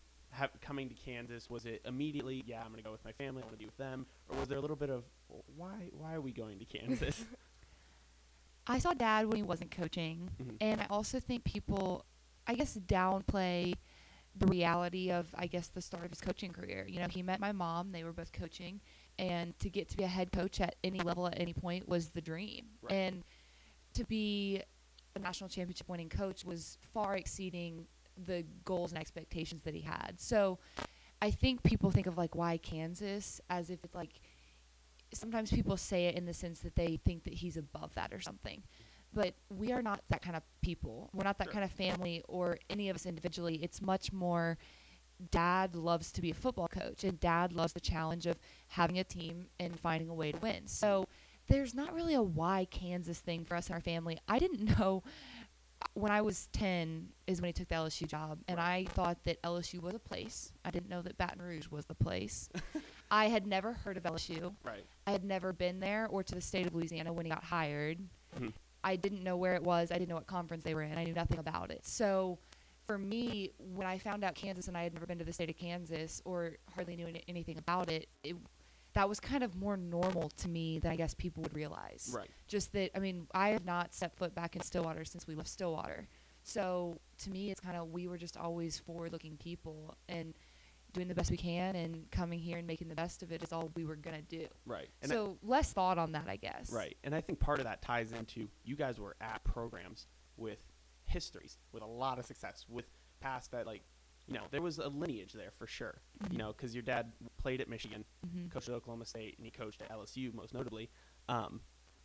coming to Kansas? Was it immediately, I'm going to go with my family, I want to be with them? Or was there a little bit of, why are we going to Kansas? I saw Dad when he wasn't coaching, and I also think people, downplay the reality of, the start of his coaching career. He met my mom. They were both coaching. And to get to be a head coach at any level at any point was the dream. Right. And to be a national championship winning coach was far exceeding the goals and expectations that he had. So I think people think of why Kansas as if it's sometimes people say it in the sense that they think that he's above that or something. But we are not that kind of people. We're not that kind of family or any of us individually. It's much more Dad loves to be a football coach, and Dad loves the challenge of having a team and finding a way to win. So there's not really a why Kansas thing for us and our family. I didn't know when I was 10 is when he took the LSU job, and I thought that LSU was a place. I didn't know that Baton Rouge was the place. I had never heard of LSU. Right. I had never been there or to the state of Louisiana when he got hired. I didn't know where it was. I didn't know what conference they were in. I knew nothing about it. So for me, when I found out Kansas, and I had never been to the state of Kansas or hardly knew anything about it, that was kind of more normal to me than I guess people would realize. Right. Just that, I have not stepped foot back in Stillwater since we left Stillwater. So to me, it's kind of, we were just always forward-looking people. And doing the best we can and coming here and making the best of it is all we were going to do. Right. And so less thought on that, I guess. Right. And I think part of that ties into you guys were at programs with histories, with a lot of success, with past that, like, you know, there was a lineage there for sure, mm-hmm. you know, because your dad played at Michigan, mm-hmm. coached at Oklahoma State, and he coached at LSU most notably.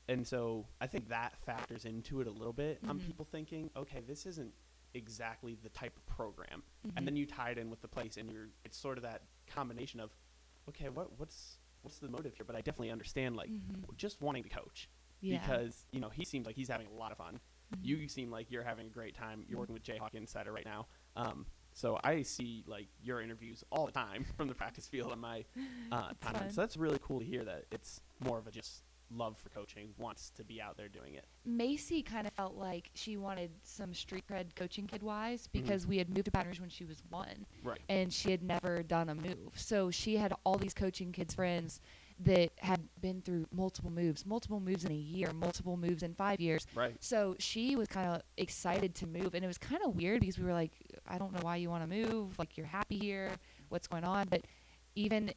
And so I think that factors into it a little bit mm-hmm. on people thinking, okay, this isn't exactly the type of program. Mm-hmm. And then you tie it in with the place, and it's sort of that combination of, okay, what's the motive here? But I definitely understand, like, mm-hmm. just wanting to coach yeah. because, you know, he seems like he's having a lot of fun. Mm-hmm. You seem like you're having a great time. You're working with Jayhawk Insider right now. So I see, like, your interviews all the time from the practice field on my timeline. So that's really cool to hear that it's more of a just love for coaching, wants to be out there doing it. Macy kind of felt like she wanted some street cred coaching kid-wise because mm-hmm. we had moved to Baton Rouge when she was 1. Right. And she had never done a move. So she had all these coaching kids friends that had been through multiple moves in a year, multiple moves in 5 years. Right. So she was kind of excited to move, and it was kind of weird because we were like, I don't know why you want to move. Like, you're happy here. What's going on? But even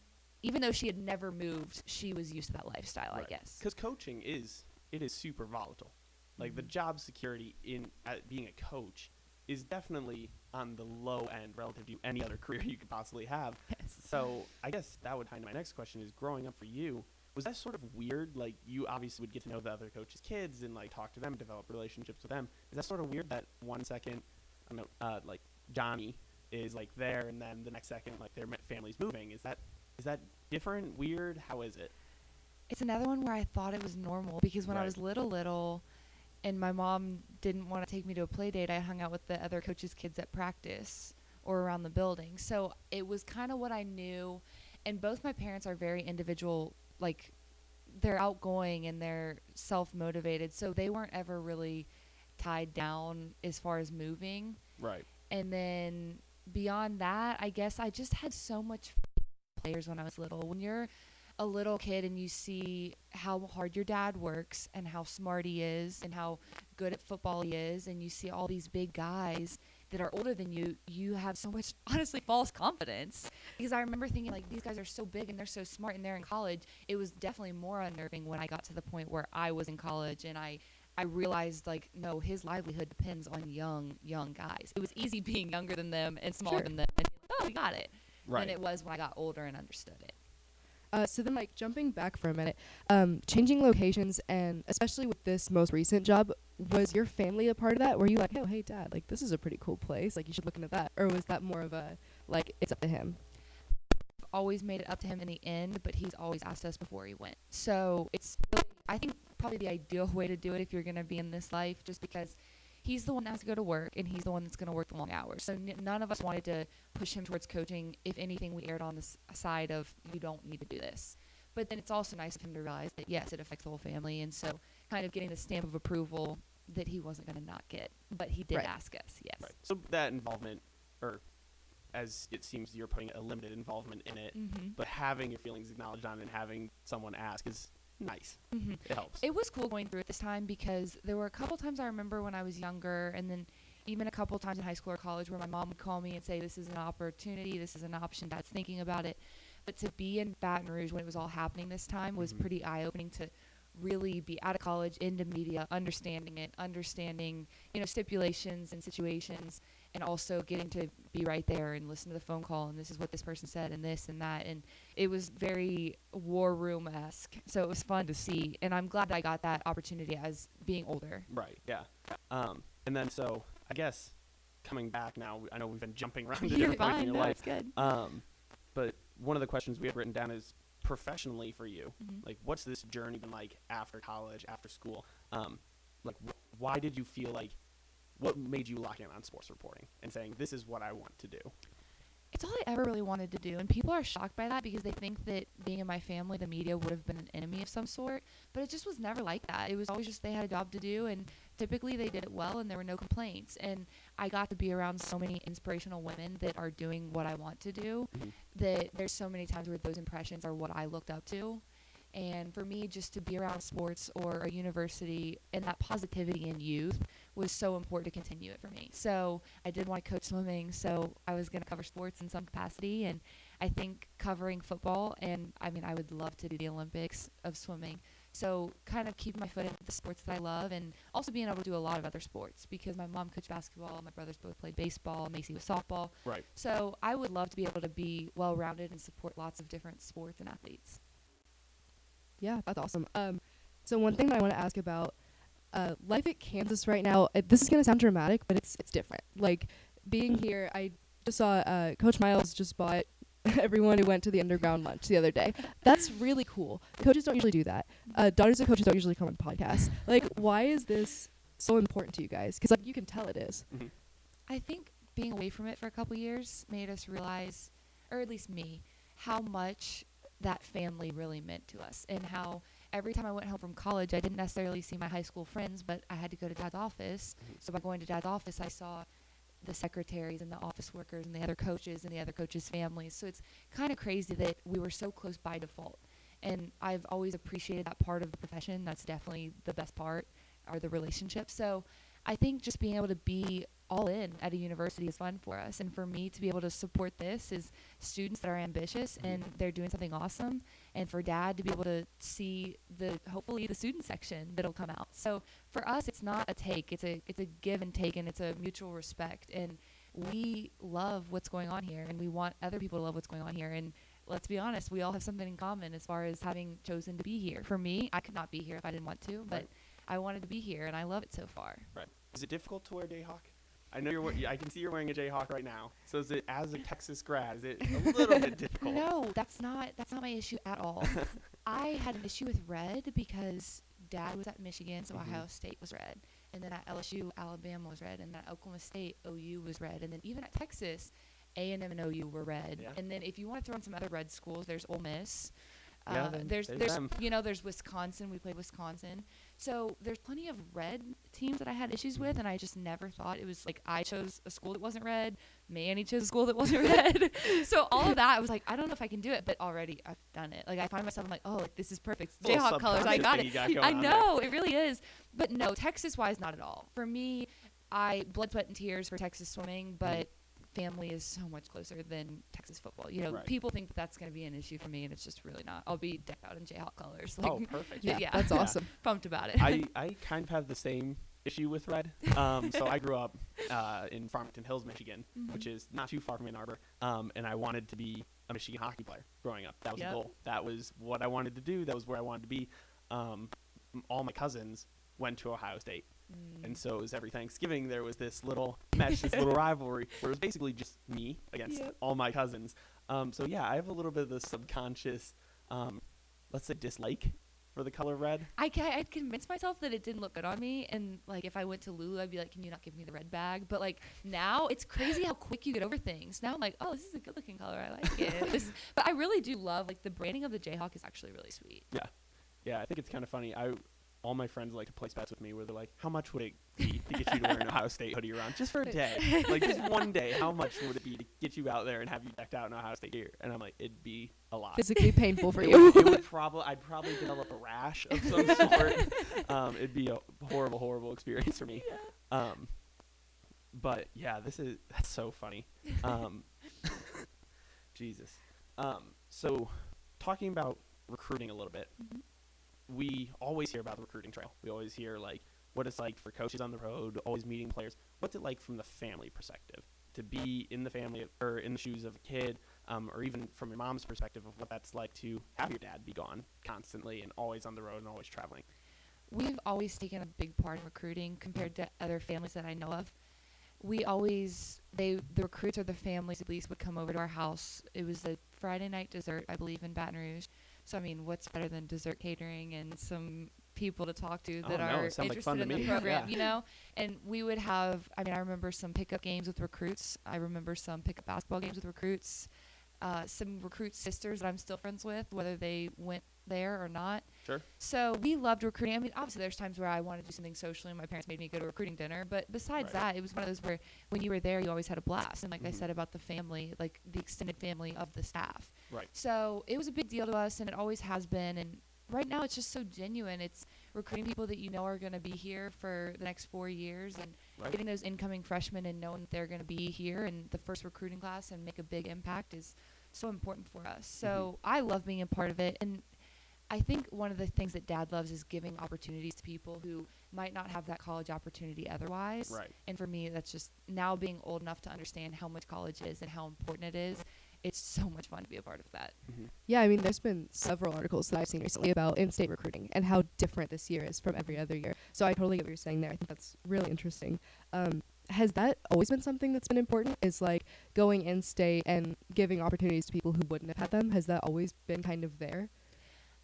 though she had never moved, she was used to that lifestyle, right. I guess. Because coaching is super volatile. Like, mm-hmm. the job security at being a coach is definitely on the low end relative to any other career you could possibly have. Yes. So I guess that would tie into my next question is, growing up for you, was that sort of weird? Like, you obviously would get to know the other coaches' kids and, like, talk to them, develop relationships with them. Is that sort of weird that one second, I don't know, like, Johnny is, like, there, and then the next second, like, their family's moving? Is that different, weird? How is it? It's another one where I thought it was normal because when right. I was little and my mom didn't want to take me to a play date, I hung out with the other coaches' kids at practice or around the building. So it was kind of what I knew. And both my parents are very individual, like, they're outgoing and they're self-motivated. So they weren't ever really tied down as far as moving. Right. And then beyond that, I guess I just had so much players when I was little. When you're a little kid and you see how hard your dad works and how smart he is and how good at football he is, and you see all these big guys that are older than you, you have so much, honestly, false confidence. Because I remember thinking, like, these guys are so big and they're so smart and they're in college. It was definitely more unnerving when I got to the point where I was in college and I realized, like, no, his livelihood depends on young guys. It was easy being younger than them and smaller sure. than them, and, like, oh, we got it. Right. Than it was when I got older and understood it. So then, like, jumping back for a minute, changing locations, and especially with this most recent job, was your family a part of that? Were you like, oh, hey, Dad, like, this is a pretty cool place. Like, you should look into that. Or was that more of a, like, it's up to him? I've always made it up to him in the end, but he's always asked us before he went. So it's, really, I think, probably the ideal way to do it if you're going to be in this life, just because he's the one that has to go to work, and he's the one that's going to work the long hours. So none of us wanted to push him towards coaching. If anything, we erred on the side of, you don't need to do this. But then it's also nice of him to realize that, yes, it affects the whole family. And so kind of getting the stamp of approval that he wasn't going to not get. But he did right. ask us, yes. Right. So that involvement, or as it seems you're putting a limited involvement in it, mm-hmm. but having your feelings acknowledged on and having someone ask is nice. Mm-hmm. It helps. It was cool going through it this time because there were a couple times I remember when I was younger, and then even a couple times in high school or college, where my mom would call me and say, this is an opportunity, this is an option, Dad's thinking about it. But to be in Baton Rouge when it was all happening this time was mm-hmm. pretty eye-opening, to really be out of college, into media, understanding it, understanding, you know, stipulations and situations, and also getting to be right there and listen to the phone call, and this is what this person said, and this and that. And it was very war room-esque, so it was fun to see. And I'm glad that I got that opportunity as being older. Right, yeah. And then so I guess coming back now, I know we've been jumping around to different points in your life. That's good. But one of the questions we had written down is, professionally for you, mm-hmm. like, what's this journey been like after college, after school? Like, why did you feel like, what made you lock in on sports reporting and saying, this is what I want to do? It's all I ever really wanted to do. And people are shocked by that because they think that being in my family, the media would have been an enemy of some sort. But it just was never like that. It was always just they had a job to do, and typically they did it well, and there were no complaints. And I got to be around so many inspirational women that are doing what I want to do, mm-hmm. that there's so many times where those impressions are what I looked up to. And for me, just to be around sports or a university and that positivity in youth was so important to continue it for me. So I did want to coach swimming, so I was going to cover sports in some capacity, and I think covering football, and I mean, I would love to do the Olympics of swimming. So kind of keeping my foot in the sports that I love, and also being able to do a lot of other sports, because my mom coached basketball, my brothers both played baseball, Macy was softball. Right. So I would love to be able to be well-rounded and support lots of different sports and athletes. Yeah, that's awesome. So one thing that I want to ask about, life at Kansas right now, this is going to sound dramatic, but it's different. Like, being here, I just saw Coach Miles just bought everyone who went to the underground lunch the other day. That's really cool. Coaches don't usually do that. Daughters of coaches don't usually come on podcasts. Like, why is this so important to you guys? Because, like, you can tell it is. Mm-hmm. I think being away from it for a couple years made us realize, or at least me, how much that family really meant to us, and how every time I went home from college, I didn't necessarily see my high school friends, but I had to go to Dad's office. Mm-hmm. So by going to Dad's office, I saw the secretaries and the office workers and the other coaches' families. So it's kind of crazy that we were so close by default. And I've always appreciated that part of the profession. That's definitely the best part, are the relationships. So I think just being able to be all in at a university is fun for us. And for me to be able to support this is students that are ambitious and they're doing something awesome. And for Dad to be able to see hopefully the student section that'll come out. So for us, it's not a take, it's a give and take, and it's a mutual respect. And we love what's going on here, and we want other people to love what's going on here. And let's be honest, we all have something in common as far as having chosen to be here. For me, I could not be here if I didn't want to, but I wanted to be here, and I love it so far. Right. Is it difficult to wear Jayhawk? I know I can see you're wearing a Jayhawk right now. So is it, as a Texas grad, is it a little bit difficult? No, that's not my issue at all. I had an issue with red because Dad was at Michigan, so mm-hmm. Ohio State was red. And then at LSU, Alabama was red. And then at Oklahoma State, OU was red. And then even at Texas, A&M and OU were red. Yeah. And then if you want to throw in some other red schools, there's Ole Miss. Yeah, there's Wisconsin. We played Wisconsin. So there's plenty of red teams that I had issues with, and I just never thought it was like I chose a school that wasn't red. Manny chose a school that wasn't red. So all of that, I was like, I don't know if I can do it, but already I've done it. Like, I find myself, I'm like, oh, like, this is perfect. Jayhawk colors, I got it. I know, it really is. But no, Texas-wise, not at all. For me, I blood, sweat, and tears for Texas swimming, but family is so much closer than Texas football. You know, right. People think that's going to be an issue for me, and it's just really not. I'll be decked out in Jayhawk colors. Like, oh, perfect. Yeah, that's awesome. Pumped about it. I kind of have the same issue with red. So I grew up in Farmington Hills, Michigan, mm-hmm. which is not too far from Ann Arbor, and I wanted to be a Michigan hockey player growing up. That was the goal. That was what I wanted to do. That was where I wanted to be. All my cousins went to Ohio State. And so it was every Thanksgiving there was this little mesh, this little rivalry where it was basically just me against all my cousins. So yeah, I have a little bit of the subconscious, let's say, dislike for the color red. I'd convinced myself that it didn't look good on me, and like if I went to Lulu, I'd be like, can you not give me the red bag? But like now it's crazy how quick you get over things. Now I'm like, oh, this is a good looking color. I like it. But I really do love, like, the branding of the Jayhawk is actually really sweet. Yeah. Yeah. I think it's kind of funny. All my friends like to place bets with me where they're like, how much would it be to get you to wear an Ohio State hoodie around just for a day? Like, just one day, how much would it be to get you out there and have you decked out in Ohio State gear? And I'm like, it'd be a lot. Physically painful for you. I'd probably develop a rash of some sort. It'd be a horrible, horrible experience for me. Yeah. But yeah, that's so funny. Jesus. So talking about recruiting a little bit. Mm-hmm. We always hear about the recruiting trail. We always hear, like, what it's like for coaches on the road, always meeting players. What's it like from the family perspective to be in the family or in the shoes of a kid, or even from your mom's perspective of what that's like to have your dad be gone constantly and always on the road and always traveling? We've always taken a big part in recruiting compared to other families that I know of. The recruits or the families at least would come over to our house. It was a Friday night dessert, I believe, in Baton Rouge. So, I mean, what's better than dessert catering and some people to talk to that are interested in the program, you know? And we would have, I remember some pickup games with recruits. I remember some pickup basketball games with recruits, some recruit sisters that I'm still friends with, whether they went there or not. Sure. So we loved recruiting. I mean, obviously there's times where I wanted to do something socially and my parents made me go to a recruiting dinner, but besides that, it was one of those where when you were there, you always had a blast. And like I said about the family, like the extended family of the staff. Right. So it was a big deal to us, and it always has been. And right now it's just so genuine. It's recruiting people that you know are going to be here for the next 4 years and getting those incoming freshmen and knowing that they're going to be here in the first recruiting class and make a big impact is so important for us. So I love being a part of it. And I think one of the things that Dad loves is giving opportunities to people who might not have that college opportunity otherwise. Right. And for me, that's just now being old enough to understand how much college is and how important it is. It's so much fun to be a part of that. Mm-hmm. Yeah, I mean, there's been several articles that I've seen recently about in-state recruiting and how different this year is from every other year. So I totally get what you're saying there. I think that's really interesting. Has that always been something that's been important? Is like going in-state and giving opportunities to people who wouldn't have had them? Has that always been kind of there?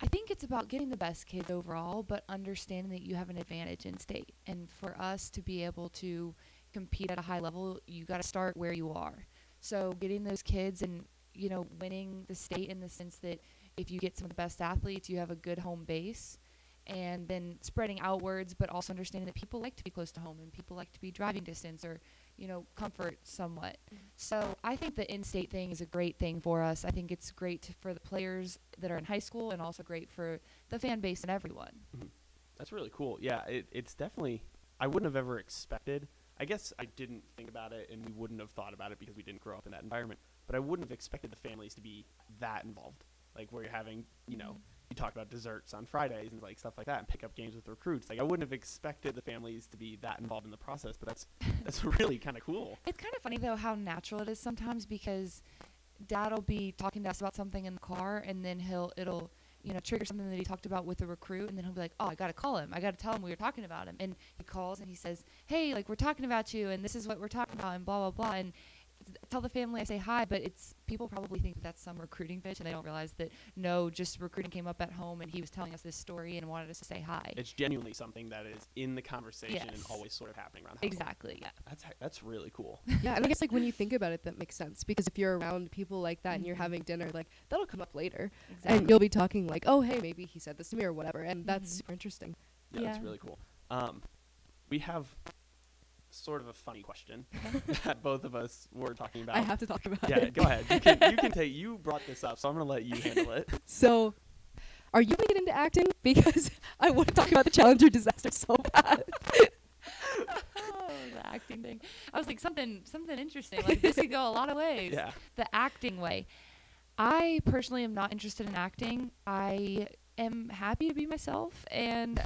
I think it's about getting the best kids overall, but understanding that you have an advantage in state. And for us to be able to compete at a high level, you got to start where you are. So getting those kids and, you know, winning the state in the sense that if you get some of the best athletes, you have a good home base. And then spreading outwards, but also understanding that people like to be close to home and people like to be driving distance or, you know, comfort somewhat. So I think the in-state thing is a great thing for us. I think it's great for the players that are in high school and also great for the fan base and everyone. Mm-hmm. That's really cool. Yeah, it's definitely – I wouldn't have ever expected – I guess I didn't think about it and we wouldn't have thought about it because we didn't grow up in that environment, but I wouldn't have expected the families to be that involved, like where you're having, you know, you talk about desserts on Fridays and like stuff like that and pick up games with recruits. Like I wouldn't have expected the families to be that involved in the process, but that's really kind of cool. It's kind of funny though how natural it is sometimes because Dad will be talking to us about something in the car and then it'll you know, trigger something that he talked about with a recruit, and then he'll be like, oh, I got to call him. I got to tell him we were talking about him. And he calls and he says, hey, like, we're talking about you, and this is what we're talking about, and blah, blah, blah. And tell the family I say hi, but it's people probably think that that's some recruiting pitch, and they don't realize that, no, just recruiting came up at home, and he was telling us this story and wanted us to say hi. It's genuinely something that is in the conversation and always sort of happening around the house. Exactly, yeah. That's really cool. Yeah, and I guess, like, when you think about it, that makes sense, because if you're around people like that and you're having dinner, like, that'll come up later, and you'll be talking like, oh, hey, maybe he said this to me or whatever, and that's super interesting. Yeah, that's really cool. We have sort of a funny question that both of us were talking about. I have to talk about it. Yeah, go ahead. You can take. You brought this up, so I'm going to let you handle it. So, are you going to get into acting? Because I want to talk about the Challenger disaster so bad. Oh, the acting thing. I was like, something interesting. Like, this could go a lot of ways. Yeah. The acting way. I personally am not interested in acting. I am happy to be myself, and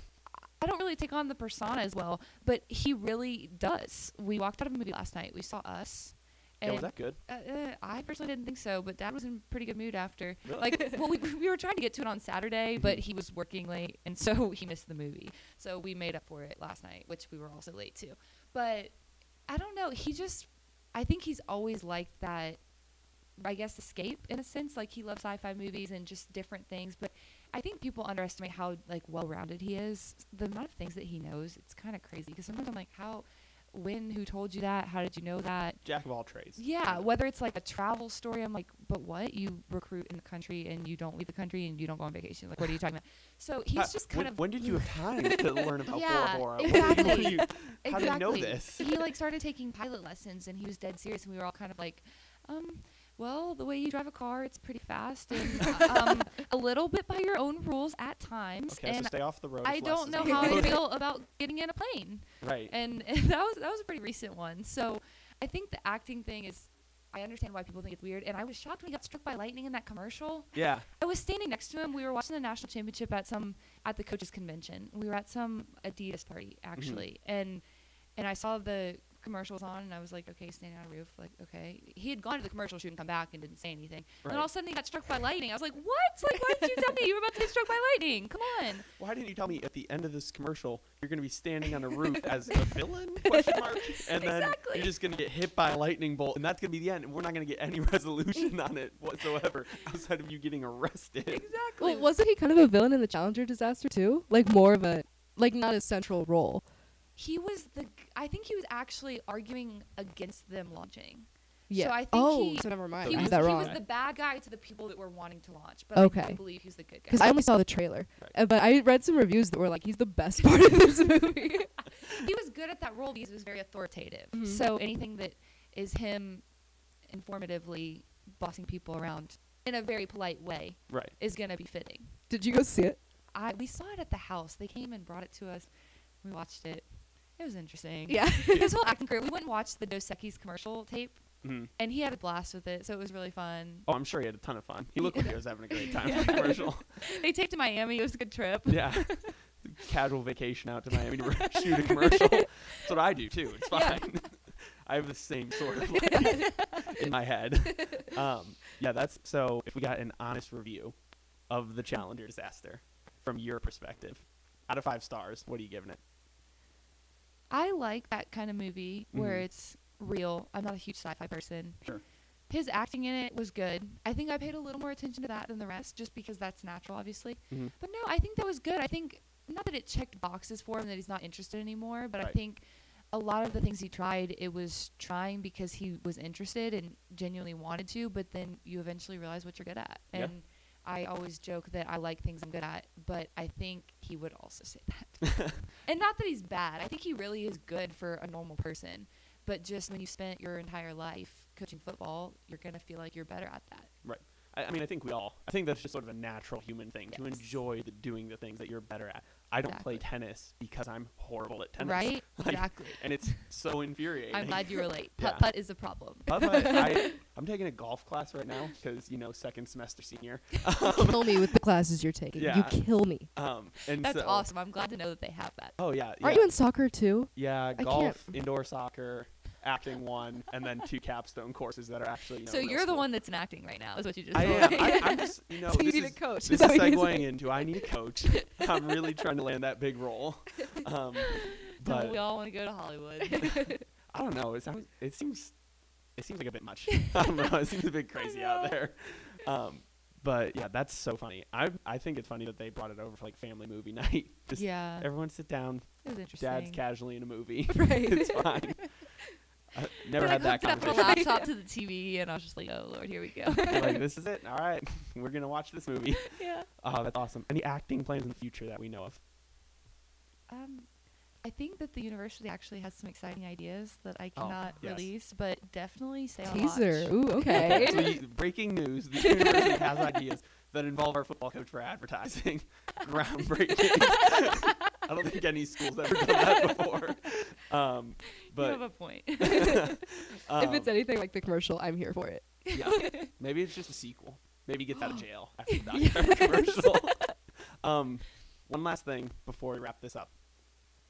I don't really take on the persona as well, but he really does. We walked out of a movie last night. We saw Us. And was that good? I personally didn't think so, but Dad was in a pretty good mood after. Really? Like, well, we were trying to get to it on Saturday, but he was working late, and so he missed the movie. So we made up for it last night, which we were also late to. But I don't know. He just – I think he's always liked that, I guess, escape in a sense. Like, he loves sci-fi movies and just different things, but – I think people underestimate how, like, well-rounded he is. The amount of things that he knows, it's kind of crazy. Because sometimes I'm like, who told you that? How did you know that? Jack of all trades. Yeah, whether it's, like, a travel story. I'm like, but what? You recruit in the country, and you don't leave the country, and you don't go on vacation. Like, what are you talking about? So he's just kind of... When did you have time to learn about Bora Bora? Exactly. How do you know this? He, like, started taking pilot lessons, and he was dead serious, and we were all kind of like, well, the way you drive a car, it's pretty fast and a little bit by your own rules at times. Okay, and so stay off the road. I don't know how I feel about getting in a plane. Right. And that was a pretty recent one. So I think the acting thing is, I understand why people think it's weird. And I was shocked when he got struck by lightning in that commercial. Yeah. I was standing next to him. We were watching the national championship at the coaches convention. We were at some Adidas party actually, and I saw the commercial was on, and I was like, okay, standing on a roof, like, okay. He had gone to the commercial shoot and come back and didn't say anything. Right. And then all of a sudden he got struck by lightning. I was like, what? Like, why didn't you tell me you were about to get struck by lightning? Come on. Why didn't you tell me at the end of this commercial you're going to be standing on a roof as a villain? Question mark. And then you're just going to get hit by a lightning bolt, and that's going to be the end, and we're not going to get any resolution on it whatsoever outside of you getting arrested. Exactly. Well, wasn't he kind of a villain in the Challenger disaster too? Like, more of a, like, not a central role. He was I think he was actually arguing against them launching. Yeah. So I think so never mind. He was the bad guy to the people that were wanting to launch, but I don't believe he's the good guy. Because I only saw the trailer, but I read some reviews that were like, he's the best part of this movie. He was good at that role because it was very authoritative. Mm-hmm. So anything that is him informatively bossing people around in a very polite way is going to be fitting. Did you go see it? we saw it at the house. They came and brought it to us. We watched it. It was interesting. Yeah. His whole acting career. We went and watched the Dos Equis commercial tape. Mm-hmm. And he had a blast with it, so it was really fun. Oh, I'm sure he had a ton of fun. He looked like he was having a great time for the commercial. They take to Miami. It was a good trip. Yeah. Casual vacation out to Miami to shoot a commercial. That's what I do, too. It's fine. Yeah. I have the same sort of life in my head. So if we got an honest review of the Challenger disaster from your perspective, out of 5 stars, what are you giving it? I like that kind of movie where it's real. I'm not a huge sci-fi person. Sure. His acting in it was good. I think I paid a little more attention to that than the rest, just because that's natural, obviously. Mm-hmm. But no, I think that was good. I think, not that it checked boxes for him, that he's not interested anymore, but right. I think a lot of the things he tried, it was trying because he was interested and genuinely wanted to, but then you eventually realize what you're good at. And I always joke that I like things I'm good at, but I think he would also say that. And not that he's bad. I think he really is good for a normal person. But just when you spent your entire life coaching football, you're going to feel like you're better at that. Right. I mean, I think we all. I think that's just sort of a natural human thing to enjoy doing the things that you're better at. I don't play tennis because I'm horrible at tennis. Right? Like, exactly. And it's so infuriating. I'm glad you relate. Putt-putt is a problem. Putt-putt. I'm taking a golf class right now because, you know, second semester senior. You kill me with the classes you're taking. Yeah. You kill me. That's awesome. I'm glad to know that they have that. Oh, yeah. Aren't you in soccer, too? Yeah, golf, indoor soccer. Acting one, and then 2 capstone courses that are actually. So you're the one that's in acting right now, is what you just. I am. I'm just, so you need a coach. This is segueing into I need a coach. I'm really trying to land that big role. But we all want to go to Hollywood. I don't know. It seems like a bit much. I don't know. It seems a bit crazy out there. But yeah, that's so funny. I think it's funny that they brought it over for like family movie night. Just everyone sit down. It was interesting. Dad's casually in a movie. Right. It's fine. Never had that conversation. I hooked up a laptop to the TV, and I was just like, "Oh Lord, here we go." Like, this is it. All right, we're gonna watch this movie. Yeah. Oh, that's awesome. Any acting plans in the future that we know of? I think that the university actually has some exciting ideas that I cannot release, but definitely stay on watch. Teaser. Ooh, okay. Breaking news: the university has ideas that involve our football coach for advertising. Groundbreaking. I don't think any school's ever done that before. But you have a point. If it's anything like the commercial, I'm here for it. Yeah. Maybe it's just a sequel. Maybe he gets out of jail after the commercial. One last thing before we wrap this up.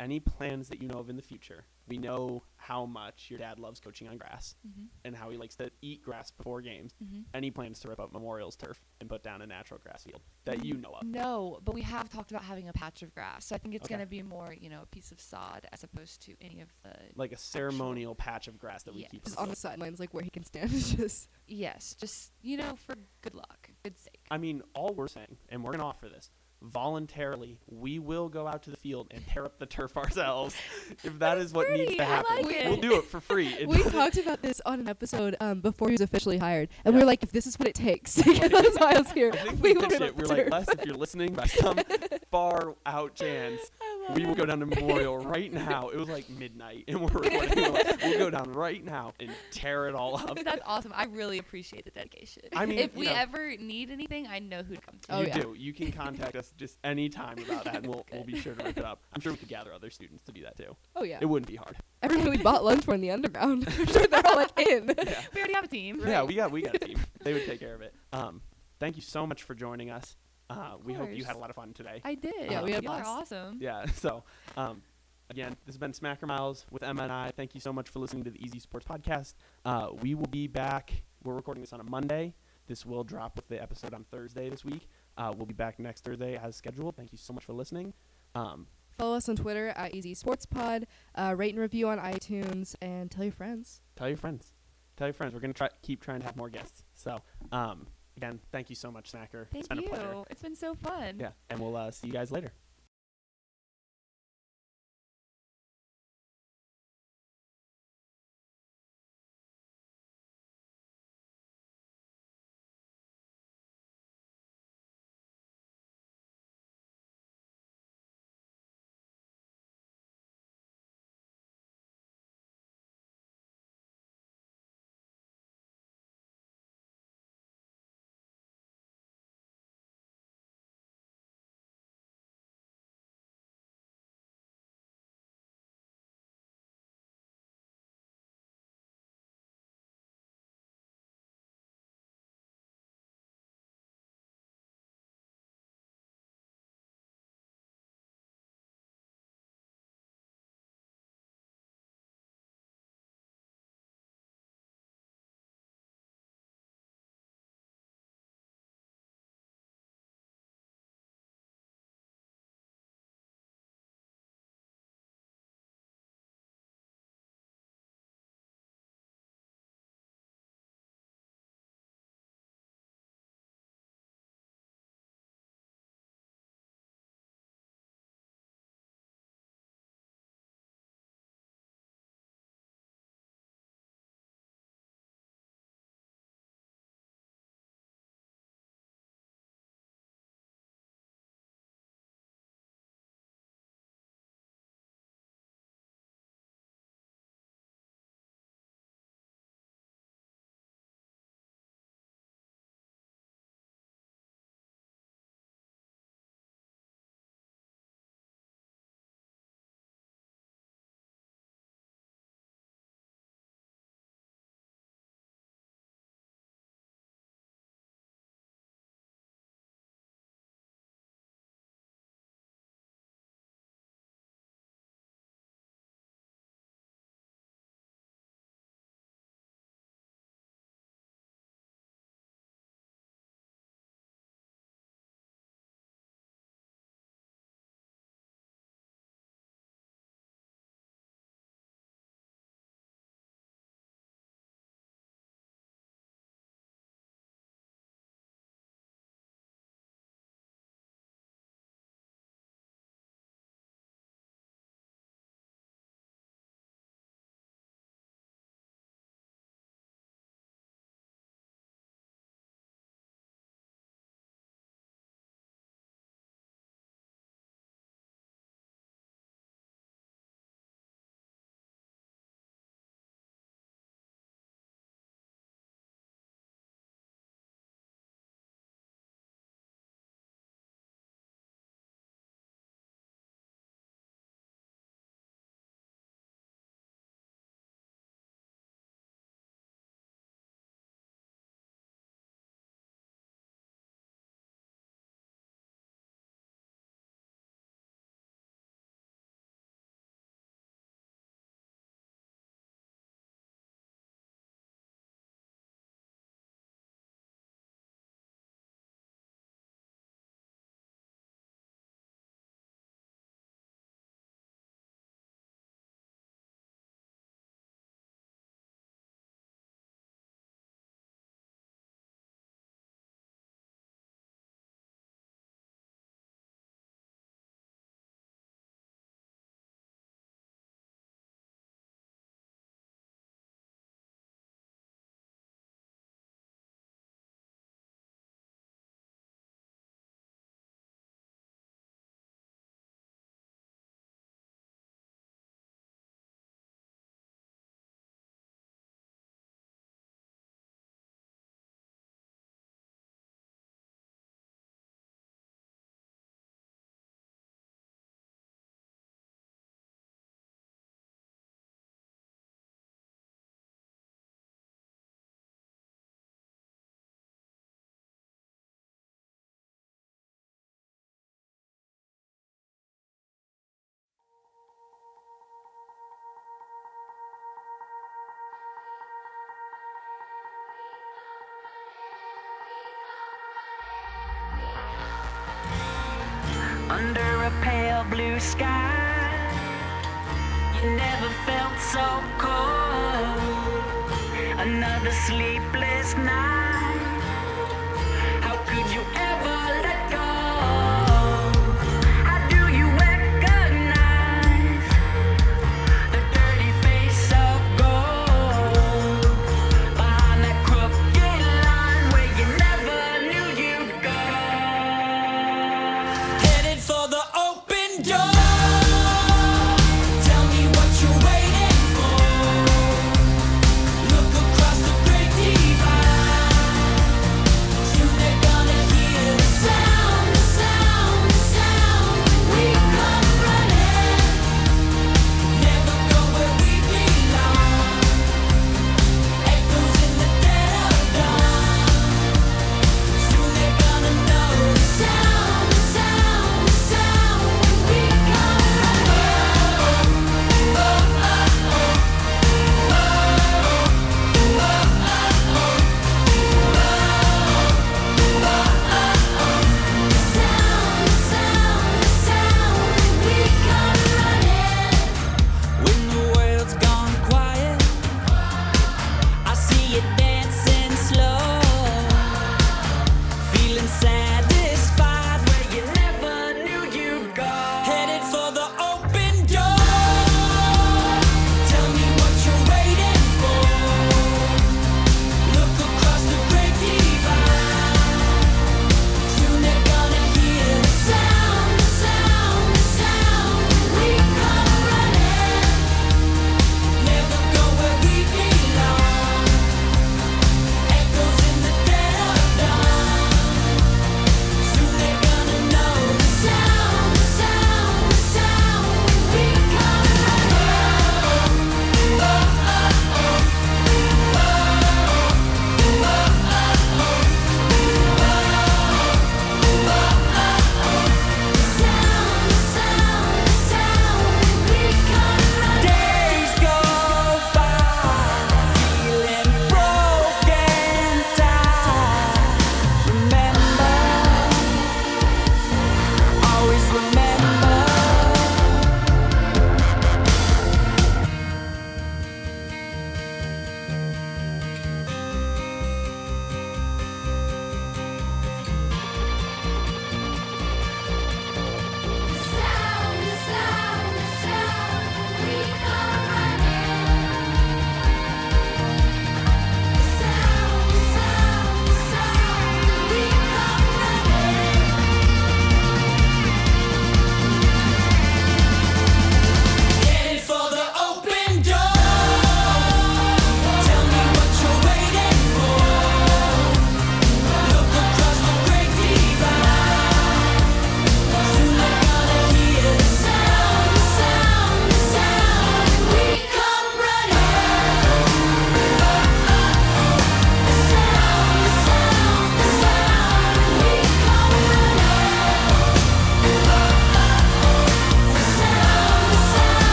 Any plans that you know of in the future? We know how much your dad loves coaching on grass and how he likes to eat grass before games. Any plans to rip up Memorial's turf and put down a natural grass field that you know of? No, but we have talked about having a patch of grass. So I think it's going to be more, a piece of sod as opposed to any of the... Like a ceremonial patch of grass that we keep. Just on the sidelines, like where he can stand. Yes, just, for good luck, good sake. I mean, all we're saying, and we're going to offer this, voluntarily we will go out to the field and tear up the turf ourselves if that is what needs to happen. We'll do it for free. We talked about this on an episode before he was officially hired, and we were like, if this is what it takes. That's why I was here. We're like, Les, if you're listening, by some far out chance we will go down to Memorial right now. It was like midnight and we're recording. We'll go down right now and tear it all up. That's awesome. I really appreciate the dedication. I mean, if we ever need anything, I know who to come to. You do. You can contact us just any time about that, and we'll be sure to rip it up. I'm sure we could gather other students to do that too. Oh yeah, it wouldn't be hard. Everyone we bought lunch for in the underground, I'm sure they're all like in. Yeah. We already have a team. Right? Yeah, we got a team. They would take care of it. Thank you so much for joining us. We hope you had a lot of fun today. I did. Yeah, we had lots. Y'all are awesome. Yeah. So, again, this has been Smacker Miles with Emma and I. Thank you so much for listening to the Easy Sports Podcast. We will be back. We're recording this on a Monday. This will drop with the episode on Thursday this week. We'll be back next Thursday as scheduled. Thank you so much for listening. Follow us on Twitter at Easy Sports Pod. Rate and review on iTunes, and tell your friends. We're going to keep trying to have more guests. So, again, thank you so much, Smacker. It's been a pleasure. It's been so fun. Yeah, and we'll see you guys later. a blue sky. You never felt so cold. Another sleepless night.